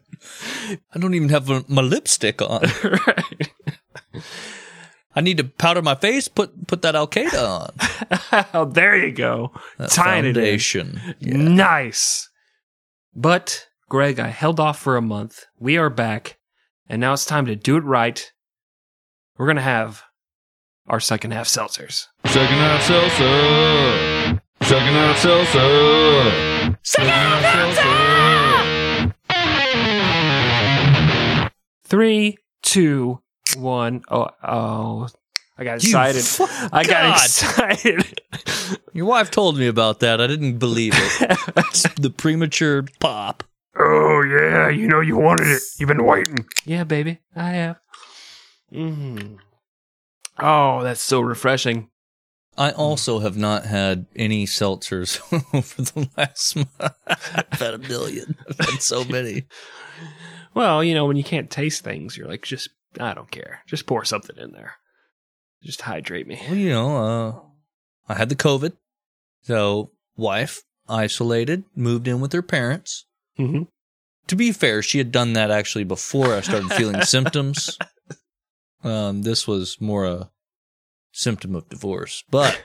I don't even have my lipstick on. Right. I need to powder my face, put that Al-Qaeda on. Oh, there you go. That foundation. Yeah. Nice. But, Greg, I held off for a month. We are back, and now it's time to do it right. We're going to have our second half seltzers. Second half seltzer. Second half seltzer. Second half seltzer. 3, 2, 1. Oh. I got excited. Your wife told me about that. I didn't believe it. The premature pop. Oh, yeah. You know you wanted it. You've been waiting. Yeah, baby. I have. Mm. Oh, that's so refreshing. I also have not had any seltzers over the last month. I've had a million. I've had so many. Well, you know, when you can't taste things, you're like, just, I don't care. Just pour something in there. Just hydrate me. Well, you know, I had the COVID, so wife isolated, moved in with her parents. Mm-hmm. To be fair, she had done that actually before I started feeling symptoms. This was more a symptom of divorce, but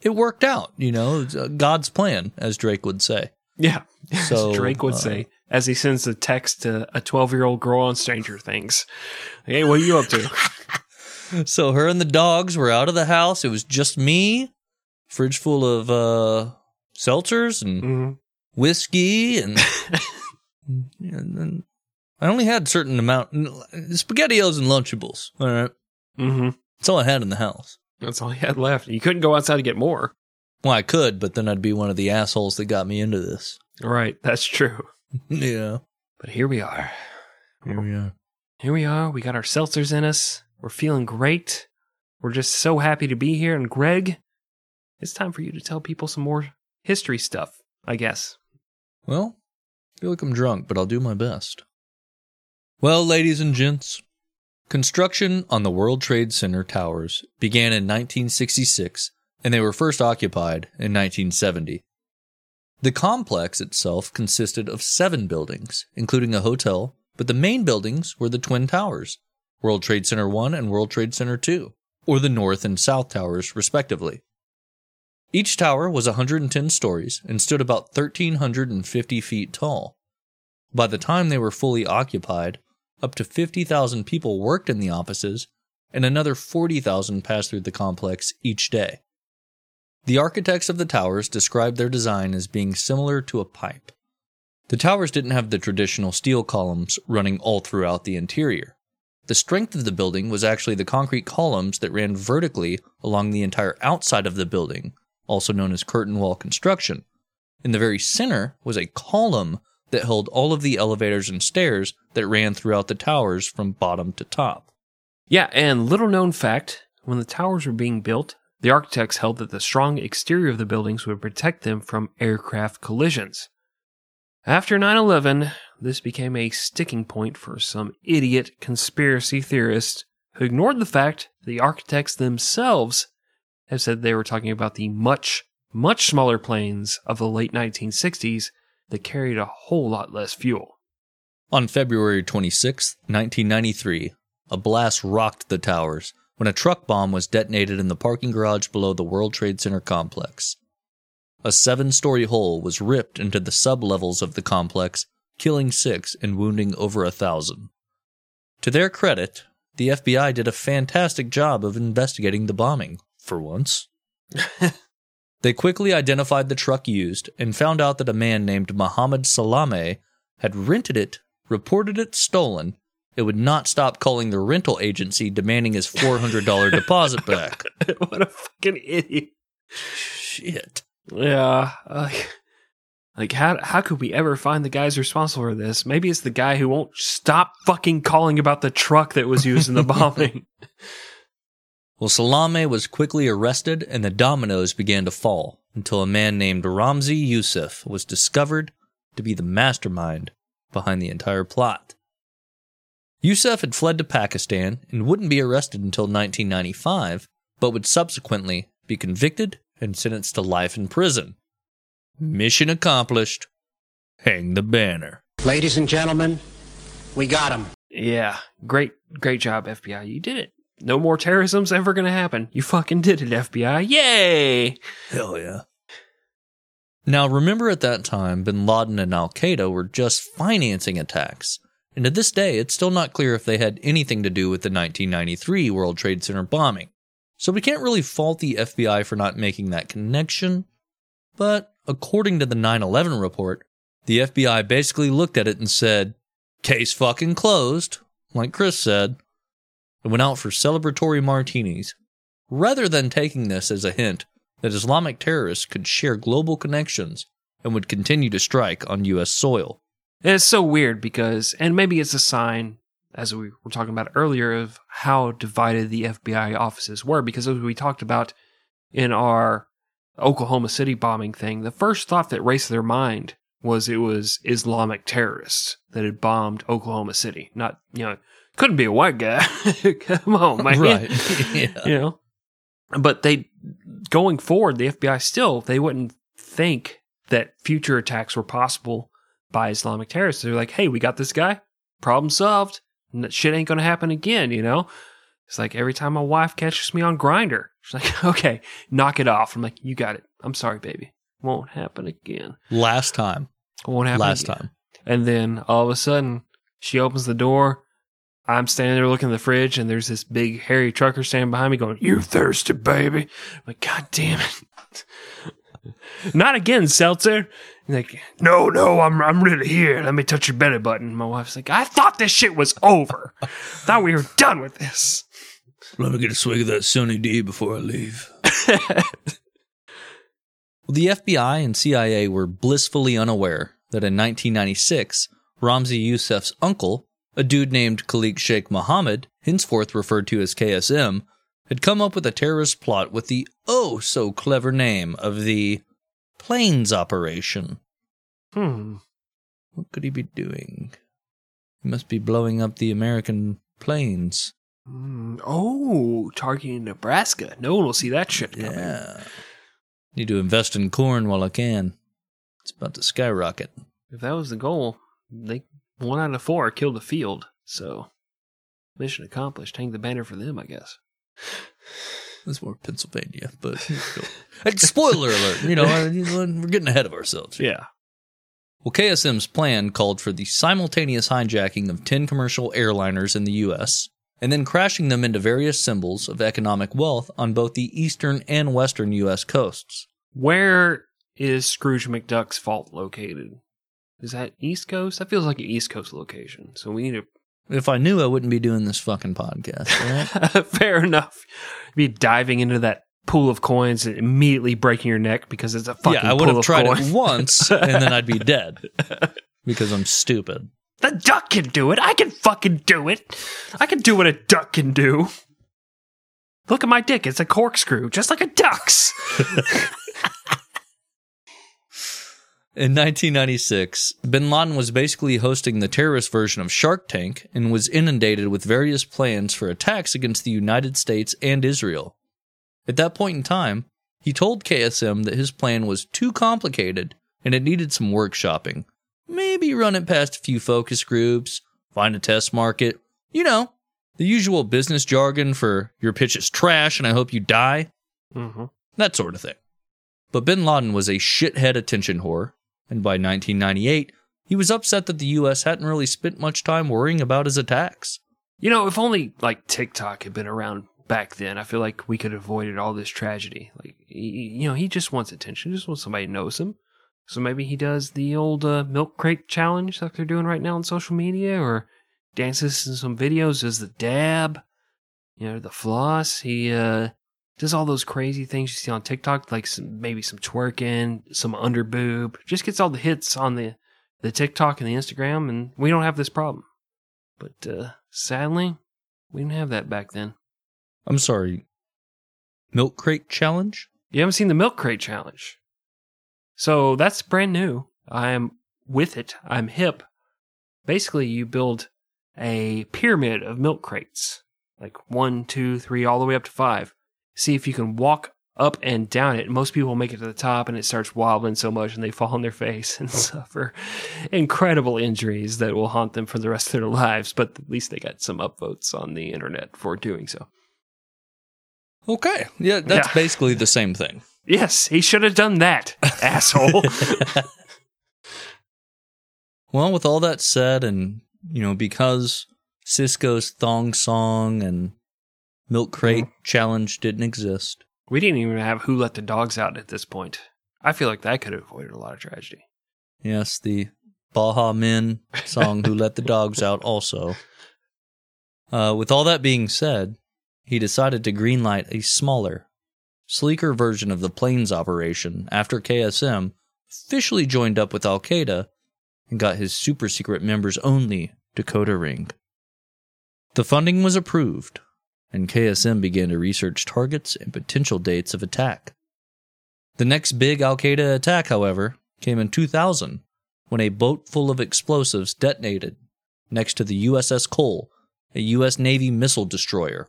it worked out. You know, God's plan, as Drake would say. Yeah, so, as Drake would say, as he sends a text to a 12-year-old girl on Stranger Things. Hey, what are you up to? So her and the dogs were out of the house. It was just me, fridge full of seltzers and whiskey, and I only had a certain amount, SpaghettiOs and Lunchables. All right, that's all I had in the house. That's all I had left. You couldn't go outside to get more. Well, I could, but then I'd be one of the assholes that got me into this. Right, that's true. Yeah, but here we are. We got our seltzers in us. We're feeling great. We're just so happy to be here. And Greg, it's time for you to tell people some more history stuff, I guess. Well, I feel like I'm drunk, but I'll do my best. Well, ladies and gents, construction on the World Trade Center towers began in 1966, and they were first occupied in 1970. The complex itself consisted of 7 buildings, including a hotel, but the main buildings were the Twin Towers, World Trade Center 1 and World Trade Center 2, or the North and South Towers, respectively. Each tower was 110 stories and stood about 1,350 feet tall. By the time they were fully occupied, up to 50,000 people worked in the offices, and another 40,000 passed through the complex each day. The architects of the towers described their design as being similar to a pipe. The towers didn't have the traditional steel columns running all throughout the interior. The strength of the building was actually the concrete columns that ran vertically along the entire outside of the building, also known as curtain wall construction. In the very center was a column that held all of the elevators and stairs that ran throughout the towers from bottom to top. Yeah, and little known fact, when the towers were being built, the architects held that the strong exterior of the buildings would protect them from aircraft collisions. After 9/11, this became a sticking point for some idiot conspiracy theorists who ignored the fact the architects themselves have said they were talking about the much, much smaller planes of the late 1960s that carried a whole lot less fuel. On February 26, 1993, a blast rocked the towers when a truck bomb was detonated in the parking garage below the World Trade Center complex. A 7-story hole was ripped into the sublevels of the complex, killing 6 and wounding over 1,000. To their credit, the FBI did a fantastic job of investigating the bombing, for once. They quickly identified the truck used and found out that a man named Mohammed Salameh had rented it, reported it stolen, and would not stop calling the rental agency demanding his $400 deposit back. What a fucking idiot. Shit. Yeah, like how could we ever find the guys responsible for this? Maybe it's the guy who won't stop fucking calling about the truck that was used in the bombing. Well, Salameh was quickly arrested, and the dominoes began to fall until a man named Ramzi Yousef was discovered to be the mastermind behind the entire plot. Yousef had fled to Pakistan and wouldn't be arrested until 1995, but would subsequently be convicted and sentenced to life in prison. Mission accomplished. Hang the banner. Ladies and gentlemen, we got him. Yeah, great job, FBI. You did it. No more terrorism's ever going to happen. You fucking did it, FBI. Yay! Hell yeah. Now, remember at that time, bin Laden and Al-Qaeda were just financing attacks. And to this day, it's still not clear if they had anything to do with the 1993 World Trade Center bombing. So we can't really fault the FBI for not making that connection, but according to the 9/11 report, the FBI basically looked at it and said, case fucking closed, like Chris said, and went out for celebratory martinis, rather than taking this as a hint that Islamic terrorists could share global connections and would continue to strike on U.S. soil. And it's so weird because, and maybe it's a sign, as we were talking about earlier, of how divided the FBI offices were, because as we talked about in our Oklahoma City bombing thing, the first thought that raced their mind was it was Islamic terrorists that had bombed Oklahoma City. Not, you know, couldn't be a white guy. Come on, man. Right. Yeah. You know? But going forward, the FBI still, they wouldn't think that future attacks were possible by Islamic terrorists. They're like, hey, we got this guy. Problem solved. That shit ain't gonna happen again, you know? It's like every time my wife catches me on Grindr, she's like, okay, knock it off. I'm like, you got it. I'm sorry, baby. Won't happen again. Last time. Won't happen last again. Time. And then all of a sudden, she opens the door. I'm standing there looking in the fridge, and there's this big hairy trucker standing behind me going, you thirsty, baby. I'm like, God damn it. Not again, Seltzer. Like, no, I'm really here. Let me touch your belly button. My wife's like, I thought this shit was over. Thought we were done with this. Let me get a swig of that Sunny D before I leave. Well, the FBI and CIA were blissfully unaware that in 1996, Ramzi Yousef's uncle, a dude named Khalid Sheikh Mohammed, henceforth referred to as KSM, had come up with a terrorist plot with the oh-so-clever name of the Planes Operation. What could he be doing? He must be blowing up the American planes. Oh, targeting Nebraska. No one will see that shit coming. Yeah. Need to invest in corn while I can. It's about to skyrocket. If that was the goal, they 1 out of 4 killed the field. So, mission accomplished. Hang the banner for them, I guess. That's more Pennsylvania, but spoiler alert, you know, we're getting ahead of ourselves. Yeah. Well, KSM's plan called for the simultaneous hijacking of 10 commercial airliners in the U.S. and then crashing them into various symbols of economic wealth on both the eastern and western U.S. coasts. Where is Scrooge McDuck's fault located? Is that East Coast? That feels like an East Coast location, so we need to... If I knew, I wouldn't be doing this fucking podcast. Right? Fair enough. You'd be diving into that pool of coins and immediately breaking your neck because it's a fucking pool of coins. Yeah, I would have tried it once, and then I'd be dead. Because I'm stupid. The duck can do it. I can fucking do it. I can do what a duck can do. Look at my dick. It's a corkscrew, just like a duck's. In 1996, bin Laden was basically hosting the terrorist version of Shark Tank and was inundated with various plans for attacks against the United States and Israel. At that point in time, he told KSM that his plan was too complicated and it needed some workshopping. Maybe run it past a few focus groups, find a test market, you know, the usual business jargon for your pitch is trash and I hope you die, that sort of thing. But bin Laden was a shithead attention whore. And by 1998, he was upset that the U.S. hadn't really spent much time worrying about his attacks. You know, if only, like, TikTok had been around back then, I feel like we could have avoided all this tragedy. Like, you know, he just wants attention. He just wants somebody to notice him. So maybe he does the old milk crate challenge like they're doing right now on social media, or dances in some videos, does the dab, you know, the floss. He does all those crazy things you see on TikTok, like maybe some twerking, some underboob. Just gets all the hits on the TikTok and the Instagram, and we don't have this problem. But sadly, we didn't have that back then. I'm sorry, milk crate challenge? You haven't seen the milk crate challenge. So that's brand new. I'm with it. I'm hip. Basically, you build a pyramid of milk crates, like 1, 2, 3, all the way up to 5. See if you can walk up and down it. Most people make it to the top and it starts wobbling so much and they fall on their face and suffer incredible injuries that will haunt them for the rest of their lives. But at least they got some upvotes on the internet for doing so. Okay. Yeah, that's basically the same thing. Yes, he should have done that, asshole. Well, with all that said, and, you know, because Cisco's thong song and milk crate challenge didn't exist. We didn't even have Who Let the Dogs Out at this point. I feel like that could have avoided a lot of tragedy. Yes, the Baha Men song, Who Let the Dogs Out, also. With all that being said, he decided to greenlight a smaller, sleeker version of the planes operation after KSM officially joined up with Al-Qaeda and got his super-secret members only Dakota Ring. The funding was approved, and KSM began to research targets and potential dates of attack. The next big Al-Qaeda attack, however, came in 2000, when a boat full of explosives detonated next to the USS Cole, a U.S. Navy missile destroyer.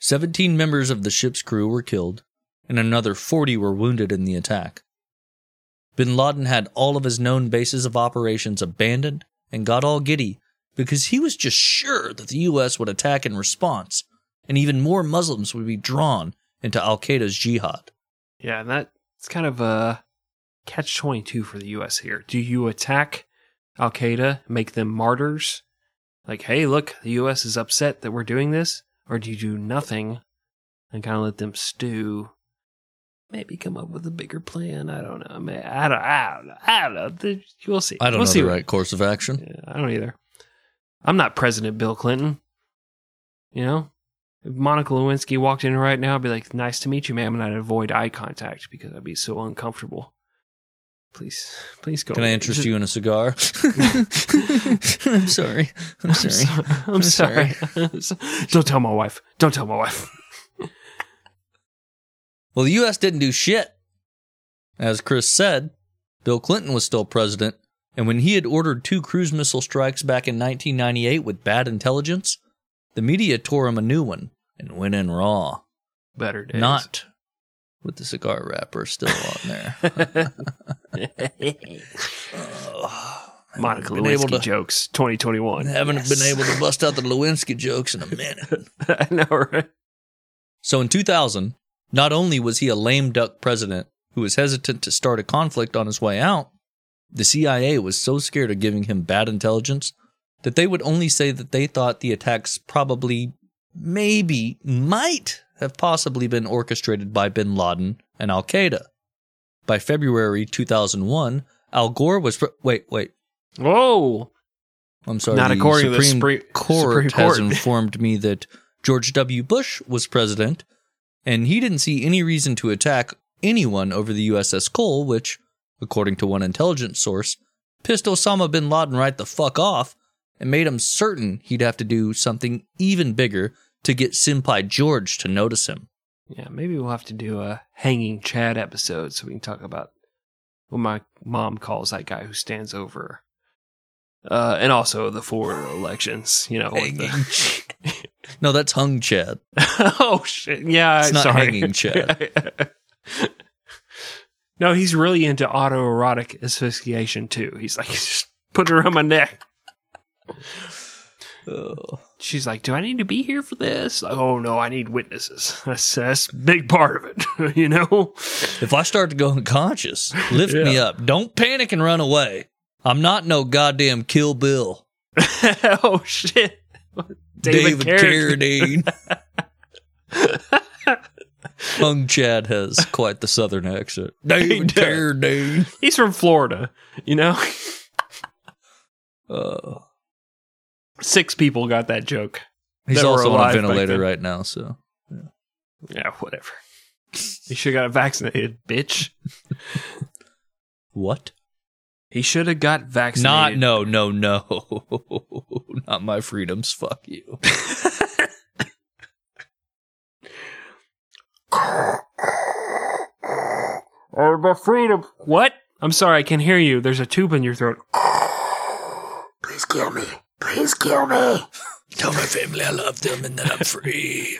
17 members of the ship's crew were killed, and another 40 were wounded in the attack. Bin Laden had all of his known bases of operations abandoned and got all giddy, because he was just sure that the U.S. would attack in response, and even more Muslims would be drawn into al-Qaeda's jihad. Yeah, and that's kind of a catch-22 for the U.S. here. Do you attack al-Qaeda, make them martyrs? Like, hey, look, the U.S. is upset that we're doing this? Or do you do nothing and kind of let them stew? Maybe come up with a bigger plan. I don't know. Man, I don't know. We'll see. I don't know the right course of action. Yeah, I don't either. I'm not President Bill Clinton. You know? If Monica Lewinsky walked in right now, I'd be like, nice to meet you, ma'am, and I'd avoid eye contact because I'd be so uncomfortable. Please go. Can I interest you in a cigar? I'm sorry. Don't tell my wife. Well, the U.S. didn't do shit. As Chris said, Bill Clinton was still president, and when he had ordered 2 cruise missile strikes back in 1998 with bad intelligence, the media tore him a new one and went in raw. Better days. Not with the cigar wrapper still on there. Monica Lewinsky jokes, 2021. Haven't been able to bust out the Lewinsky jokes in a minute. I know, right? So in 2000, not only was he a lame duck president who was hesitant to start a conflict on his way out, the CIA was so scared of giving him bad intelligence that they would only say that they thought the attacks probably, maybe, might have possibly been orchestrated by bin Laden and al-Qaeda. By February 2001, Al Gore was... Wait. Whoa! I'm sorry. Not according to the Supreme Court has informed me that George W. Bush was president, and he didn't see any reason to attack anyone over the USS Cole, which, according to one intelligence source, pissed Osama bin Laden right the fuck off and made him certain he'd have to do something even bigger to get Senpai George to notice him. Yeah, maybe we'll have to do a Hanging Chad episode so we can talk about what my mom calls that guy who stands over. And also the Florida elections, you know. No, that's Hung Chad. Oh, shit. Yeah, it's not sorry. Hanging Chad. No, he's really into autoerotic asphyxiation, too. He's like, just put it around my neck. Oh. She's like, do I need to be here for this? Like, oh, no, I need witnesses. That's a big part of it, you know? If I start to go unconscious, lift me up. Don't panic and run away. I'm not no goddamn Kill Bill. Oh, shit. David Carradine. Hung Chad has quite the southern accent. David Carradine. He's from Florida, you know? 6 people got that joke. He's also on a ventilator right now, so. Yeah, whatever. He should have got vaccinated, bitch. What? He should have got vaccinated. No. Not my freedoms. Fuck you. Oh, my freedom. What? I'm sorry, I can't hear you. There's a tube in your throat. Please kill me. Please kill me. Tell my family I love them and that I'm free.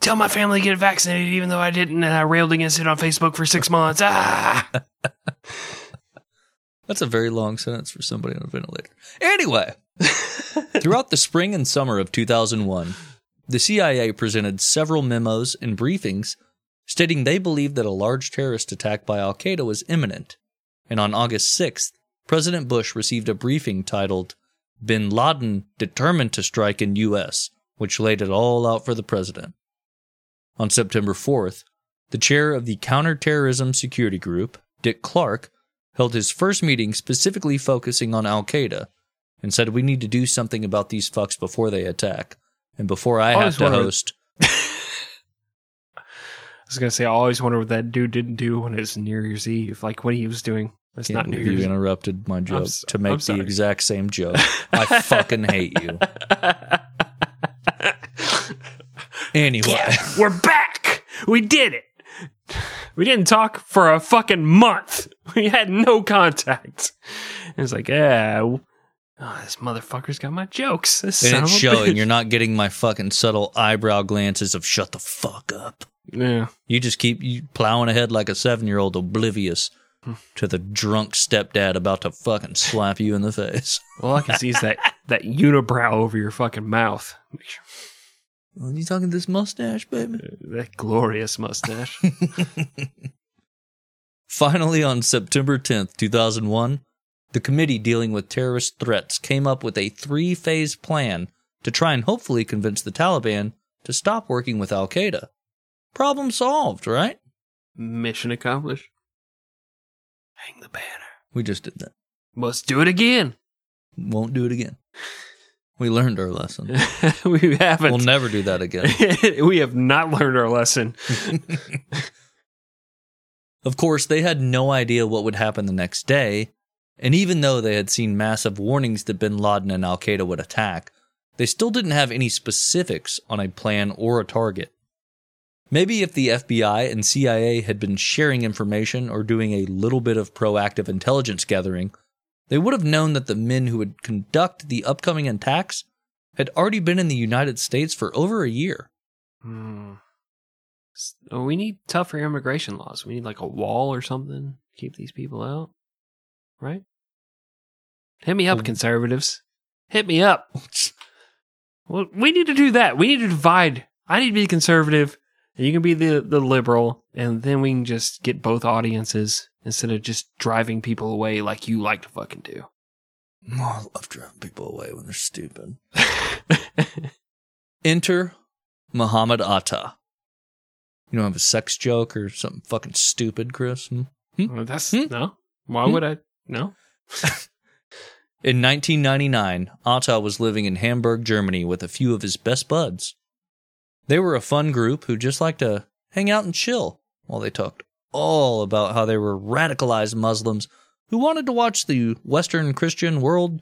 Tell my family to get vaccinated even though I didn't and I railed against it on Facebook for 6 months. Ah! That's a very long sentence for somebody on a ventilator. Anyway, throughout the spring and summer of 2001, the CIA presented several memos and briefings stating they believed that a large terrorist attack by Al-Qaeda was imminent. And on August 6th, President Bush received a briefing titled, Bin Laden Determined to Strike in U.S., which laid it all out for the president. On September 4th, the chair of the Counterterrorism Security Group, Dick Clark, held his first meeting specifically focusing on Al-Qaeda and said, we need to do something about these fucks before they attack and before I have to host. I was going to say, I always wonder what that dude didn't do when it was New Year's Eve, like what he was doing. It's not New Year's Eve. You interrupted my joke to make the exact same joke. I fucking hate you. Anyway. Yeah, we're back. We did it. We didn't talk for a fucking month. We had no contact. And it's like, this motherfucker's got my jokes. This and it's showing. You're not getting my fucking subtle eyebrow glances of shut the fuck up. Yeah. You just keep plowing ahead like a 7-year-old oblivious to the drunk stepdad about to fucking slap you in the face. All I can see is that unibrow over your fucking mouth. Well, you talking this mustache, baby? That glorious mustache. Finally, on September 10th, 2001, the committee dealing with terrorist threats came up with a 3-phase plan to try and hopefully convince the Taliban to stop working with Al-Qaeda. Problem solved, right? Mission accomplished. Hang the banner. We just did that. Must do it again. Won't do it again. We learned our lesson. We haven't. We'll never do that again. We have not learned our lesson. Of course, they had no idea what would happen the next day, and even though they had seen massive warnings that bin Laden and Al-Qaeda would attack, they still didn't have any specifics on a plan or a target. Maybe if the FBI and CIA had been sharing information or doing a little bit of proactive intelligence gathering, they would have known that the men who would conduct the upcoming attacks had already been in the United States for over a year. So we need tougher immigration laws. We need like a wall or something to keep these people out, right? Hit me up, conservatives. Hit me up. Well, we need to do that. We need to divide. I need to be conservative, and you can be the liberal, and then we can just get both audiences instead of just driving people away like you like to fucking do. Oh, I love driving people away when they're stupid. Enter Muhammad Atta. You don't have a sex joke or something fucking stupid, Chris? No. Why would I? No. In 1999, Atta was living in Hamburg, Germany with a few of his best buds. They were a fun group who just liked to hang out and chill while they talked all about how they were radicalized Muslims who wanted to watch the Western Christian world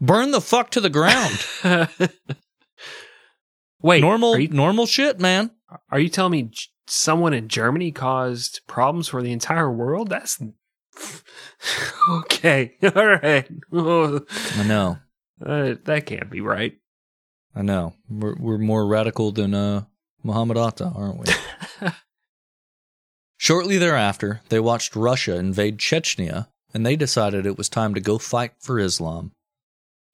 burn the fuck to the ground. Wait, normal shit, man. Are you telling me someone in Germany caused problems for the entire world? That's okay. All right. I know. That can't be right. I know. We're more radical than Muhammad Atta, aren't we? Shortly thereafter, they watched Russia invade Chechnya, and they decided it was time to go fight for Islam.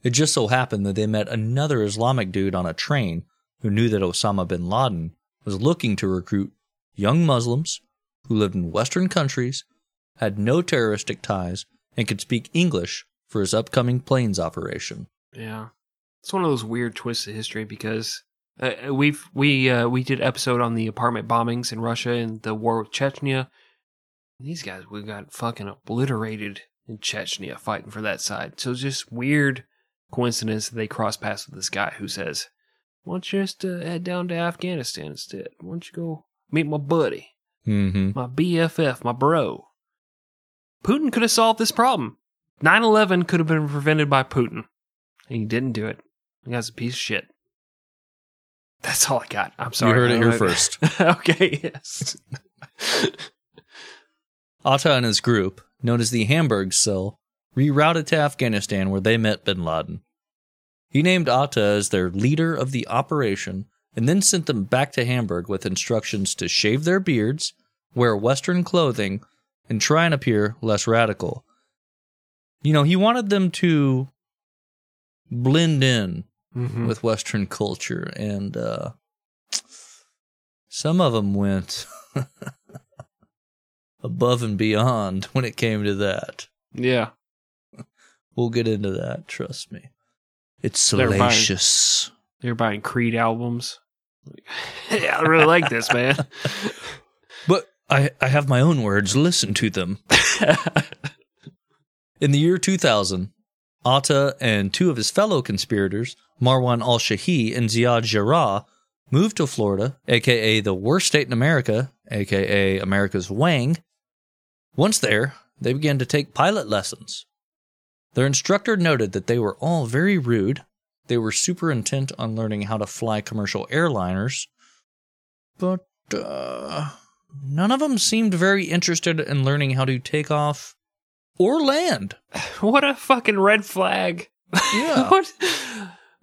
It just so happened that they met another Islamic dude on a train who knew that Osama bin Laden was looking to recruit young Muslims who lived in Western countries, had no terroristic ties, and could speak English for his upcoming planes operation. Yeah. It's one of those weird twists of history because we did an episode on the apartment bombings in Russia and the war with Chechnya. And these guys, we got fucking obliterated in Chechnya fighting for that side. So it's just weird coincidence that they cross paths with this guy who says, why don't you just head down to Afghanistan instead? Why don't you go meet my buddy? Mm-hmm. My BFF, my bro. Putin could have solved this problem. 9/11 could have been prevented by Putin. And he didn't do it. He was a piece of shit. That's all I got. I'm sorry. You heard it here first. Okay, yes. Atta and his group, known as the Hamburg Cell, rerouted to Afghanistan where they met bin Laden. He named Atta as their leader of the operation and then sent them back to Hamburg with instructions to shave their beards, wear Western clothing, and try and appear less radical. You know, he wanted them to blend in with Western culture, and some of them went above and beyond when it came to that. Yeah. We'll get into that, trust me. It's salacious. They're buying Creed albums. Yeah, I really like this, man. But I have my own words. Listen to them. In the year 2000, Atta and two of his fellow conspirators, Marwan al-Shahi and Ziad Jarrah, moved to Florida, a.k.a. the worst state in America, a.k.a. America's Wang. Once there, they began to take pilot lessons. Their instructor noted that they were all very rude. They were super intent on learning how to fly commercial airliners, but none of them seemed very interested in learning how to take off or land. What a fucking red flag. Yeah.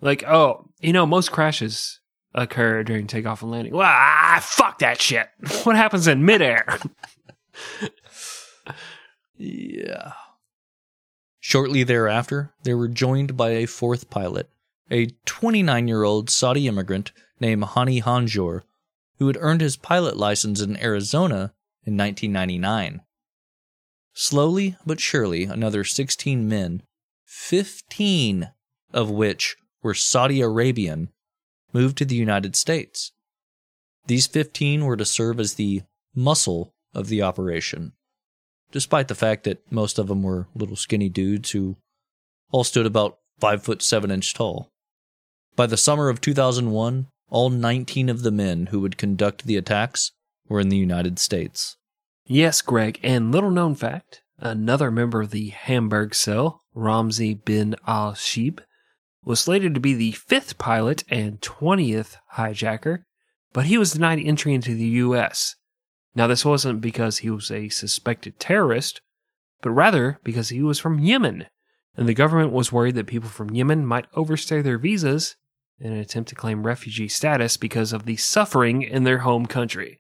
Like, oh, you know, most crashes occur during takeoff and landing. Well, fuck that shit. What happens in midair? Yeah. Shortly thereafter, they were joined by a fourth pilot, a 29-year-old Saudi immigrant named Hani Hanjour, who had earned his pilot license in Arizona in 1999. Slowly but surely, another 16 men, 15 of which were Saudi Arabian, moved to the United States. These 15 were to serve as the muscle of the operation, despite the fact that most of them were little skinny dudes who all stood about 5'7" tall. By the summer of 2001, all 19 of the men who would conduct the attacks were in the United States. Yes, Greg, and little known fact, another member of the Hamburg cell, Ramzi bin Al-Sheib, was slated to be the 5th pilot and 20th hijacker, but he was denied entry into the U.S. Now, this wasn't because he was a suspected terrorist, but rather because he was from Yemen, and the government was worried that people from Yemen might overstay their visas in an attempt to claim refugee status because of the suffering in their home country.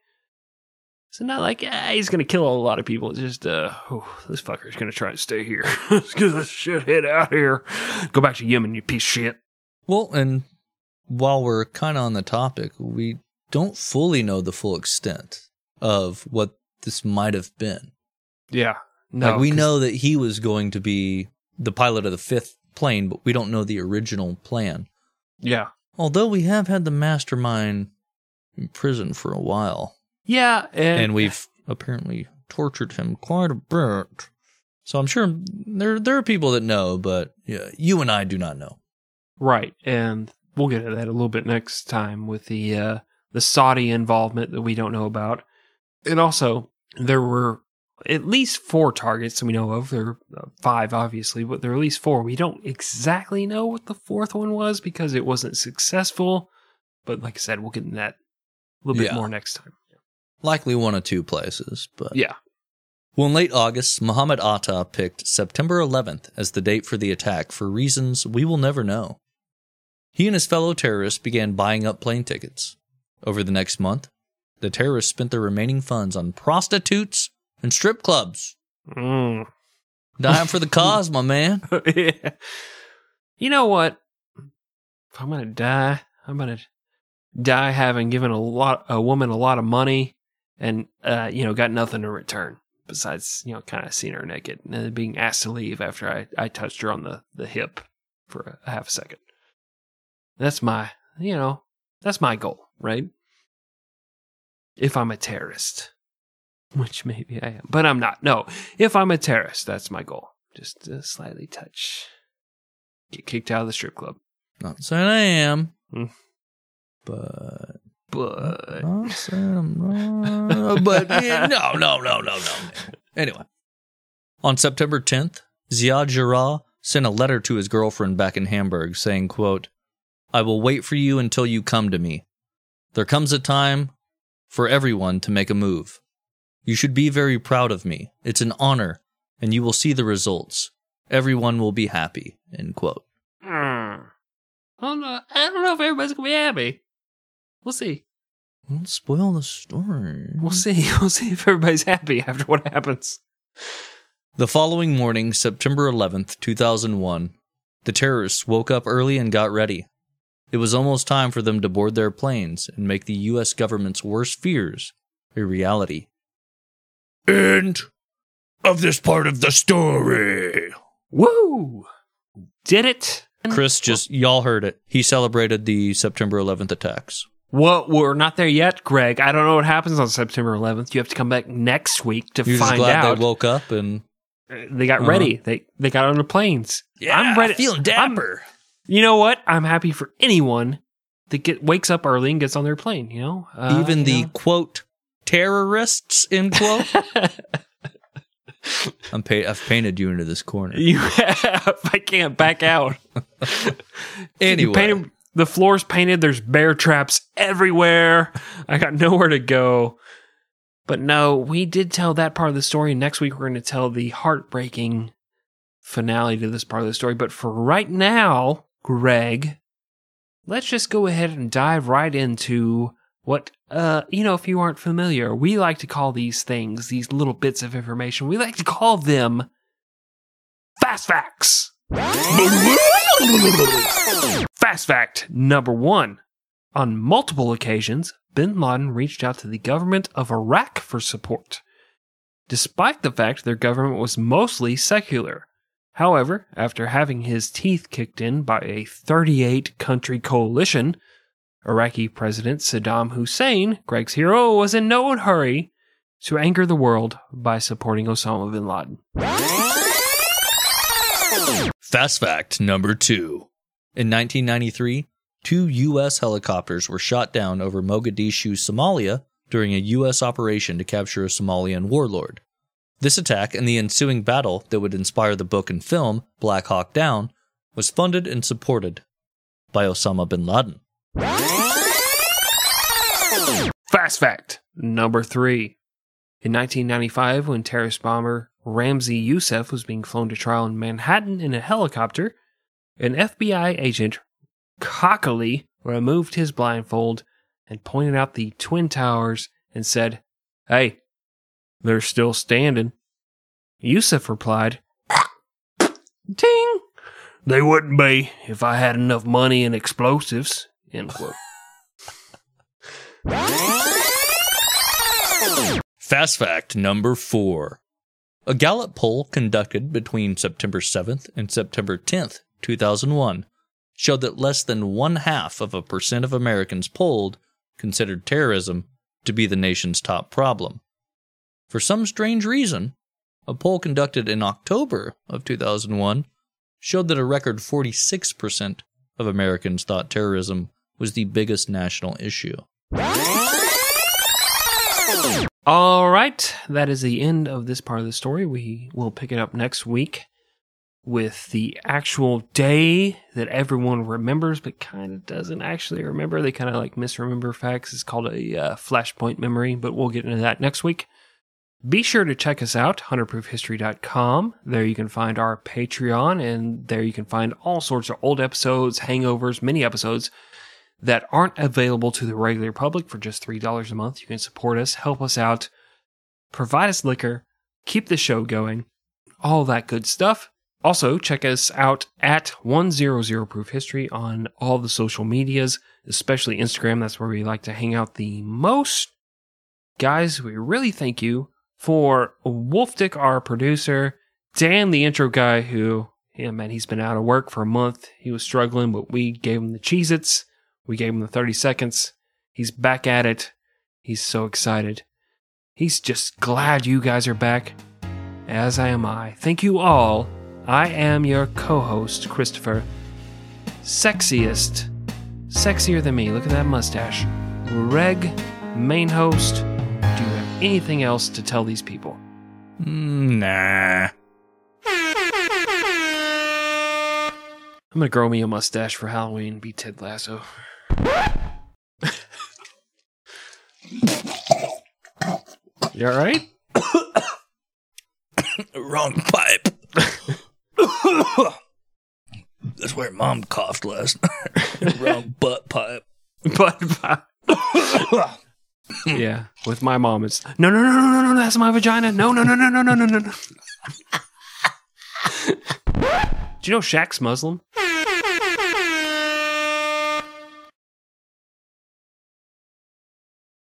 So not like, he's going to kill a lot of people. It's just, this fucker's going to try to stay here. Let's get this shithead out here. Go back to Yemen, you piece of shit. Well, and while we're kind of on the topic, we don't fully know the full extent of what this might have been. Yeah. No, like we know that he was going to be the pilot of the 5th plane, but we don't know the original plan. Yeah. Although we have had the mastermind in prison for a while. Yeah. And we've apparently tortured him quite a bit. So I'm sure there are people that know, but yeah, you and I do not know. Right. And we'll get to that a little bit next time with the Saudi involvement that we don't know about. And also, there were at least four targets that we know of. There are five, obviously, but there are at least four. We don't exactly know what the fourth one was because it wasn't successful. But like I said, we'll get into that a little bit more next time. Likely one of two places, but yeah. Well, in late August, Muhammad Atta picked September 11th as the date for the attack for reasons we will never know. He and his fellow terrorists began buying up plane tickets. Over the next month, the terrorists spent their remaining funds on prostitutes and strip clubs. Dying for the cause, my man. Yeah. You know what? If I'm going to die, I'm going to die having given a woman a lot of money and, got nothing to return besides, kind of seeing her naked and being asked to leave after I touched her on the hip for a half a second. That's my goal, right? If I'm a terrorist, which maybe I am, but I'm not. No, if I'm a terrorist, that's my goal. Just to slightly touch. Get kicked out of the strip club. Not saying I am, but not saying I'm not. But no. Anyway, on September 10th, Ziad Jarrah sent a letter to his girlfriend back in Hamburg saying, quote, "I will wait for you until you come to me. There comes a time for everyone to make a move. You should be very proud of me. It's an honor, and you will see the results. Everyone will be happy," end quote. I don't know if everybody's going to be happy. We'll see. Don't spoil the story. We'll see if everybody's happy after what happens. The following morning, September 11th, 2001, the terrorists woke up early and got ready. It was almost time for them to board their planes and make the U.S. government's worst fears a reality. End of this part of the story. Woo! Did it? Chris y'all heard it. He celebrated the September 11th attacks. Well, we're not there yet, Greg. I don't know what happens on September 11th. You have to come back next week to find out. You're just glad they woke up and... They got ready. They got on the planes. Yeah, I'm ready. Feeling dapper. You know what? I'm happy for anyone that wakes up early and gets on their plane, you know? Even the, quote, terrorists, end quote. I've painted you into this corner. You have. I can't back out. Anyway. The floor's painted. There's bear traps everywhere. I got nowhere to go. But no, we did tell that part of the story. And next week, we're going to tell the heartbreaking finale to this part of the story. But for right now... Greg, let's just go ahead and dive right into what, if you aren't familiar, we like to call these things, these little bits of information, we like to call them Fast Facts. Fast Fact number one. On multiple occasions, bin Laden reached out to the government of Iraq for support, despite the fact their government was mostly secular. However, after having his teeth kicked in by a 38-country coalition, Iraqi President Saddam Hussein, Greg's hero, was in no hurry to anger the world by supporting Osama bin Laden. Fast fact number two. In 1993, two U.S. helicopters were shot down over Mogadishu, Somalia, during a U.S. operation to capture a Somalian warlord. This attack and the ensuing battle that would inspire the book and film, Black Hawk Down, was funded and supported by Osama bin Laden. Fast fact number three. In 1995, when terrorist bomber Ramzi Yousef was being flown to trial in Manhattan in a helicopter, an FBI agent cockily removed his blindfold and pointed out the Twin Towers and said, "Hey, they're still standing." Yousef replied, "Ting! They wouldn't be if I had enough money and explosives," end quote. Fast fact number four. A Gallup poll conducted between September 7th and September 10th, 2001, showed that less than 0.5% of Americans polled considered terrorism to be the nation's top problem. For some strange reason, a poll conducted in October of 2001 showed that a record 46% of Americans thought terrorism was the biggest national issue. All right, that is the end of this part of the story. We will pick it up next week with the actual day that everyone remembers but kind of doesn't actually remember. They kind of like misremember facts. It's called a flashpoint memory, but we'll get into that next week. Be sure to check us out, 100proofhistory.com. There you can find our Patreon, and there you can find all sorts of old episodes, hangovers, mini episodes that aren't available to the regular public for just $3 a month. You can support us, help us out, provide us liquor, keep the show going, all that good stuff. Also, check us out at 100 Proof History on all the social medias, especially Instagram. That's where we like to hang out the most. Guys, we really thank you for Wolf Dick, our producer, Dan, the intro guy, who, yeah, man, he's been out of work for a month. He was struggling, but we gave him the Cheez-Its. We gave him the 30 seconds. He's back at it. He's so excited. He's just glad you guys are back, as am I. Thank you all. I am your co-host, Christopher. Sexier than me. Look at that mustache. Reg, main host. Do you have anything else to tell these people? Nah. I'm gonna grow me a mustache for Halloween and be Ted Lasso. You alright? Wrong pipe. That's where Mom coughed last night. Wrong butt pipe. Butt pipe. Yeah, with my mom, it's no. That's my vagina. No. Do you know Shaq's Muslim?